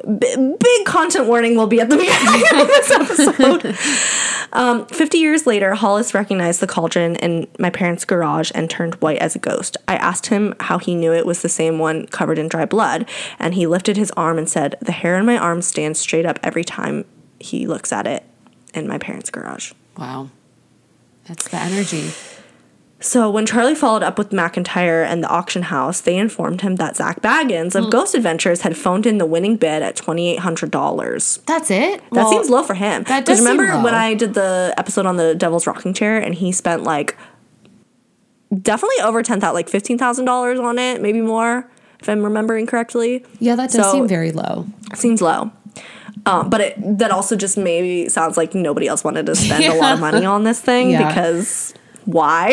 b- big content warning will be at the beginning of this episode. Um, fifty years later, Hollis recognized the cauldron in my parents' garage and turned white as a ghost. I asked him how he knew it was the same one covered in dry blood, and he lifted his arm and said, "The hair on my arm stands straight up every time he looks at it in my parents' garage." Wow. That's the energy. So when Charlie followed up with McIntyre and the auction house, they informed him that Zach Bagans of mm. Ghost Adventures had phoned in the winning bid at twenty-eight hundred dollars. That's it? That well, seems low for him. That does remember seem low. When I did the episode on the Devil's Rocking Chair and he spent, like, definitely over ten thousand dollars, like fifteen thousand dollars on it, maybe more, if I'm remembering correctly. Yeah, that does so, seem very low. Seems low. Um, but it, that also just maybe sounds like nobody else wanted to spend yeah. a lot of money on this thing yeah. because... Why?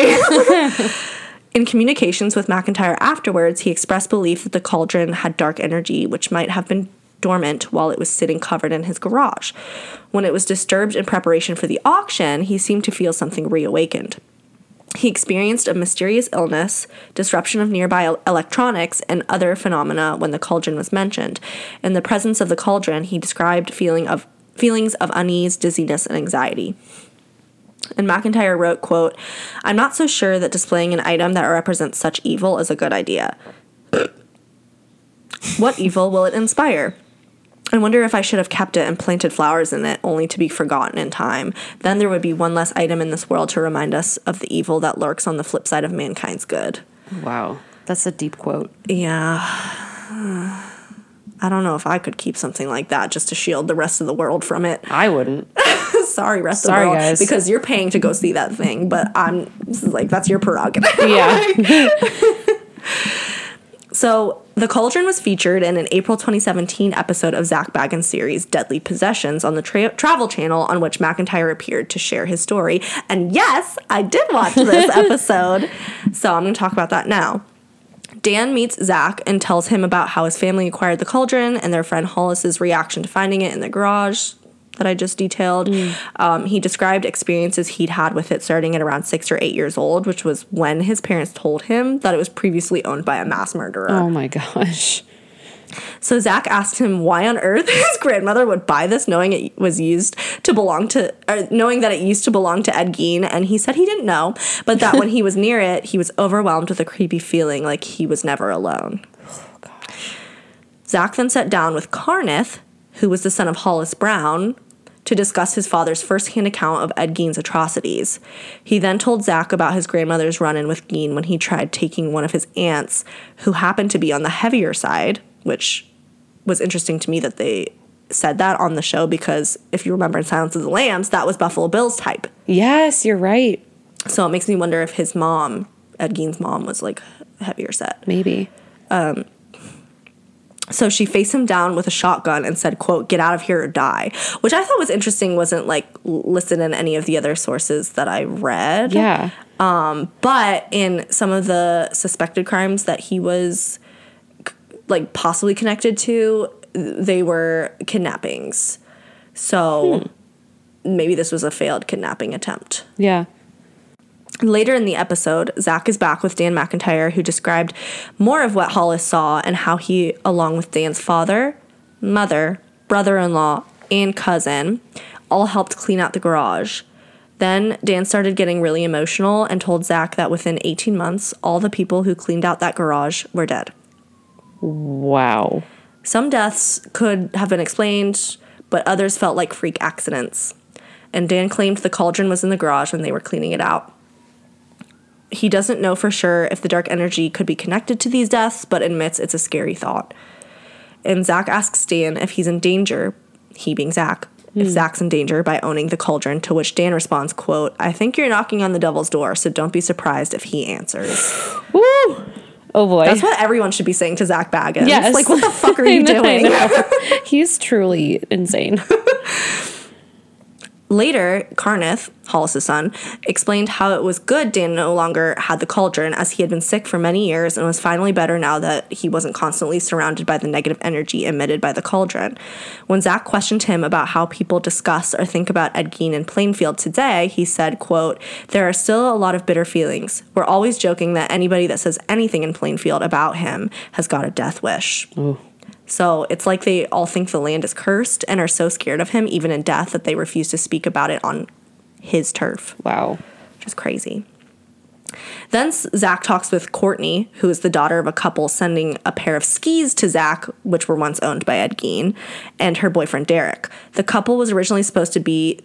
In communications with McIntyre afterwards, he expressed belief that the cauldron had dark energy, which might have been dormant while it was sitting covered in his garage. When it was disturbed in preparation for the auction, he seemed to feel something reawakened. He experienced a mysterious illness, disruption of nearby electronics, and other phenomena when the cauldron was mentioned. In the presence of the cauldron, he described feeling of feelings of unease, dizziness, and anxiety. And McIntyre wrote, quote, "I'm not so sure that displaying an item that represents such evil is a good idea. What evil will it inspire? I wonder if I should have kept it and planted flowers in it, only to be forgotten in time. Then there would be one less item in this world to remind us of the evil that lurks on the flip side of mankind's good." Wow. That's a deep quote. Yeah. I don't know if I could keep something like that just to shield the rest of the world from it. I wouldn't. Sorry, rest Sorry, of the world. Guys. Because you're paying to go see that thing, but I'm this is like, that's your prerogative. Yeah. So the cauldron was featured in an April twenty seventeen episode of Zach Bagans' series Deadly Possessions on the tra- Travel Channel, on which McIntyre appeared to share his story. And yes, I did watch this episode, so I'm going to talk about that now. Dan meets Zach and tells him about how his family acquired the cauldron and their friend Hollis's reaction to finding it in the garage that I just detailed. Mm. Um, he described experiences he'd had with it starting at around six or eight years old, which was when his parents told him that it was previously owned by a mass murderer. Oh my gosh. So Zach asked him why on earth his grandmother would buy this, knowing it was used to belong to, or knowing that it used to belong to Ed Gein, and he said he didn't know, but that when he was near it, he was overwhelmed with a creepy feeling like he was never alone. Oh gosh. Zach then sat down with Carneth, who was the son of Hollis Brown, to discuss his father's first-hand account of Ed Gein's atrocities. He then told Zach about his grandmother's run-in with Gein when he tried taking one of his aunts, who happened to be on the heavier side, which was interesting to me that they said that on the show, because if you remember in Silence of the Lambs, that was Buffalo Bill's type. Yes, you're right. So it makes me wonder if his mom, Ed Gein's mom, was like heavier set. Maybe. Um So she faced him down with a shotgun and said, quote, "Get out of here or die," which I thought was interesting, wasn't, like, listed in any of the other sources that I read. Yeah. Um, but in some of the suspected crimes that he was, like, possibly connected to, they were kidnappings. So hmm. maybe this was a failed kidnapping attempt. Yeah. Later in the episode, Zach is back with Dan McIntyre, who described more of what Hollis saw and how he, along with Dan's father, mother, brother-in-law, and cousin, all helped clean out the garage. Then Dan started getting really emotional and told Zach that within eighteen months, all the people who cleaned out that garage were dead. Wow. Some deaths could have been explained, but others felt like freak accidents. And Dan claimed the cauldron was in the garage when they were cleaning it out. He doesn't know for sure if the dark energy could be connected to these deaths, but admits it's a scary thought. And Zach asks Dan if he's in danger, he being Zach, mm. if Zach's in danger by owning the cauldron, to which Dan responds, quote, "I think you're knocking on the devil's door, so don't be surprised if he answers." Woo! Oh, boy. That's what everyone should be saying to Zach Bagans. Yes. Like, what the fuck are you know, doing? He's truly insane. Later, Carneth, Hollis' son, explained how it was good Dan no longer had the cauldron, as he had been sick for many years and was finally better now that he wasn't constantly surrounded by the negative energy emitted by the cauldron. When Zach questioned him about how people discuss or think about Ed Gein in Plainfield today, he said, quote, "There are still a lot of bitter feelings. We're always joking that anybody that says anything in Plainfield about him has got a death wish." Ooh. So it's like they all think the land is cursed and are so scared of him, even in death, that they refuse to speak about it on his turf. Wow. Which is crazy. Then Zach talks with Courtney, who is the daughter of a couple sending a pair of skis to Zach, which were once owned by Ed Gein, and her boyfriend Derek. The couple was originally supposed to be...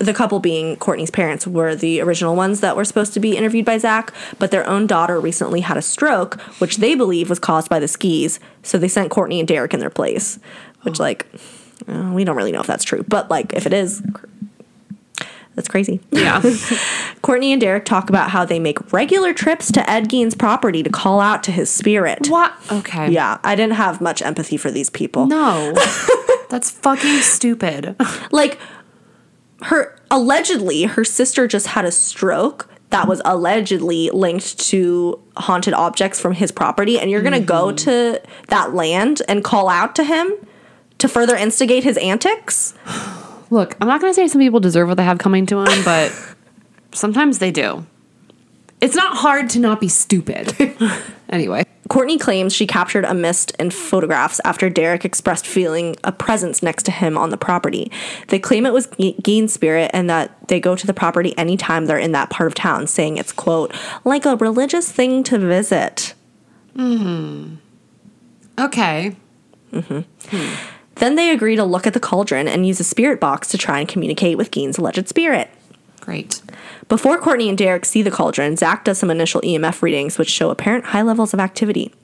The couple being Courtney's parents were the original ones that were supposed to be interviewed by Zach, but their own daughter recently had a stroke, which they believe was caused by the skis, so they sent Courtney and Derek in their place, which, oh. like, uh, we don't really know if that's true, but, like, if it is, that's crazy. Yeah. Courtney and Derek talk about how they make regular trips to Ed Gein's property to call out to his spirit. What? Okay. Yeah, I didn't have much empathy for these people. No. That's fucking stupid. Like... Her allegedly, her sister just had a stroke that was allegedly linked to haunted objects from his property, and you're mm-hmm. going to go to that land and call out to him to further instigate his antics? Look, I'm not going to say some people deserve what they have coming to them, but sometimes they do. It's not hard to not be stupid. Anyway. Courtney claims she captured a mist in photographs after Derek expressed feeling a presence next to him on the property. They claim it was Gein's spirit and that they go to the property anytime they're in that part of town, saying it's, quote, like a religious thing to visit. Mm-hmm. Okay. Mm-hmm. Hmm. Then they agree to look at the cauldron and use a spirit box to try and communicate with Gein's alleged spirit. Great. Before Courtney and Derek see the cauldron, Zach does some initial E M F readings, which show apparent high levels of activity.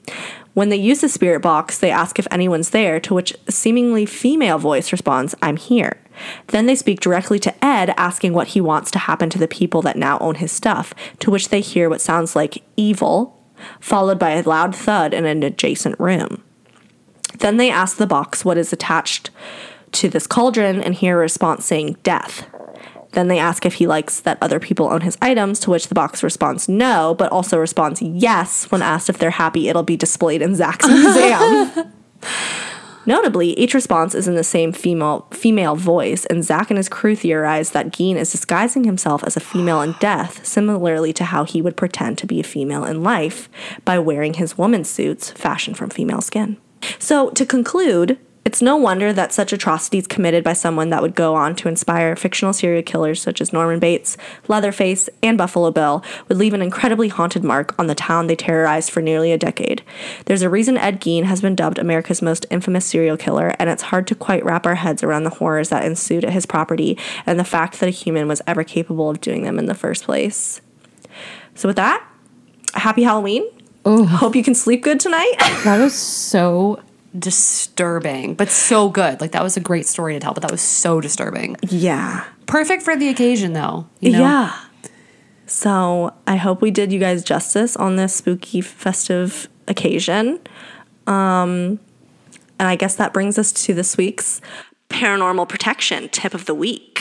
When they use the spirit box, they ask if anyone's there, to which a seemingly female voice responds, I'm here. Then they speak directly to Ed, asking what he wants to happen to the people that now own his stuff, to which they hear what sounds like evil, followed by a loud thud in an adjacent room. Then they ask the box what is attached to this cauldron and hear a response saying death. Then they ask if he likes that other people own his items, to which the box responds no, but also responds yes when asked if they're happy it'll be displayed in Zach's museum. Notably, each response is in the same female female voice, and Zach and his crew theorize that Gein is disguising himself as a female in death, similarly to how he would pretend to be a female in life by wearing his woman suits fashioned from female skin. So, to conclude, it's no wonder that such atrocities committed by someone that would go on to inspire fictional serial killers such as Norman Bates, Leatherface, and Buffalo Bill would leave an incredibly haunted mark on the town they terrorized for nearly a decade. There's a reason Ed Gein has been dubbed America's most infamous serial killer, and it's hard to quite wrap our heads around the horrors that ensued at his property and the fact that a human was ever capable of doing them in the first place. So with that, happy Halloween. Ooh. Hope you can sleep good tonight. That was so disturbing, but so good. Like, that was a great story to tell, but that was so disturbing. Yeah. Perfect for the occasion, though. You know? Yeah. So I hope we did you guys justice on this spooky, festive occasion. Um, and I guess that brings us to this week's Paranormal Protection Tip of the Week.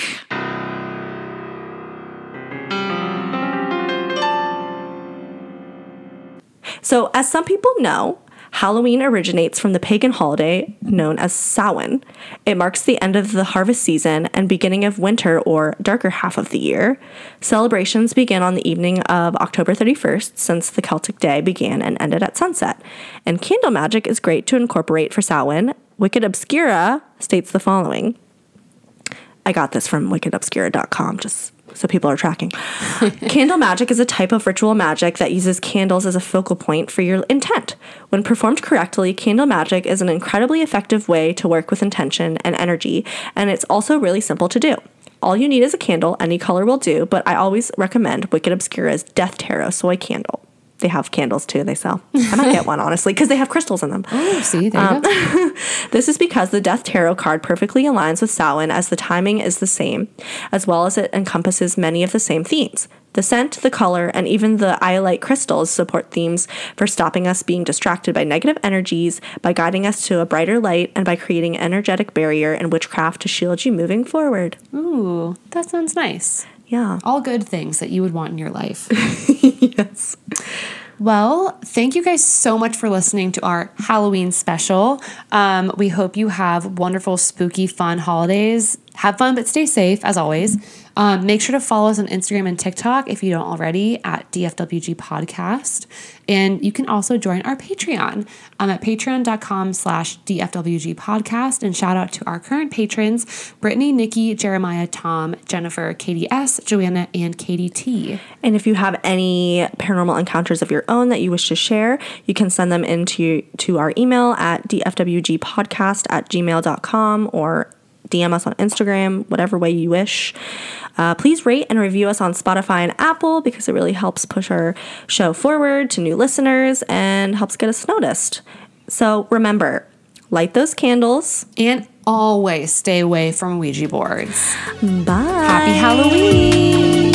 So, as some people know, Halloween originates from the pagan holiday known as Samhain. It marks the end of the harvest season and beginning of winter, or darker half of the year. Celebrations begin on the evening of October thirty-first, since the Celtic day began and ended at sunset. And candle magic is great to incorporate for Samhain. Wicked Obscura states the following. I got this from wicked obscura dot com, just so people are tracking. Candle magic is a type of ritual magic that uses candles as a focal point for your intent. When performed correctly, candle magic is an incredibly effective way to work with intention and energy, and it's also really simple to do. All you need is a candle, any color will do, but I always recommend Wicked Obscura's Death Tarot Soy Candle. They have candles, too, they sell. I might get one, honestly, because they have crystals in them. Oh, see, there um, you go. This is because the Death Tarot card perfectly aligns with Samhain, as the timing is the same, as well as it encompasses many of the same themes. The scent, the color, and even the iolite crystals support themes for stopping us being distracted by negative energies, by guiding us to a brighter light, and by creating an energetic barrier and witchcraft to shield you moving forward. Ooh, that sounds nice. Yeah. All good things that you would want in your life. Yes. Well, thank you guys so much for listening to our Halloween special. Um, we hope you have wonderful, spooky, fun holidays. Have fun, but stay safe, as always. Um, make sure to follow us on Instagram and TikTok, if you don't already, at D F W G Podcast. And you can also join our Patreon um, at patreon.com slash DFWG Podcast. And shout out to our current patrons, Brittany, Nikki, Jeremiah, Tom, Jennifer, Katie S., Joanna, and Katie T. And if you have any paranormal encounters of your own that you wish to share, you can send them into to our email at dfwgpodcast at gmail.com or D M us on Instagram, whatever way you wish. Uh, please rate and review us on Spotify and Apple, because it really helps push our show forward to new listeners and helps get us noticed. So remember, light those candles and always stay away from Ouija boards. Bye. Happy Halloween.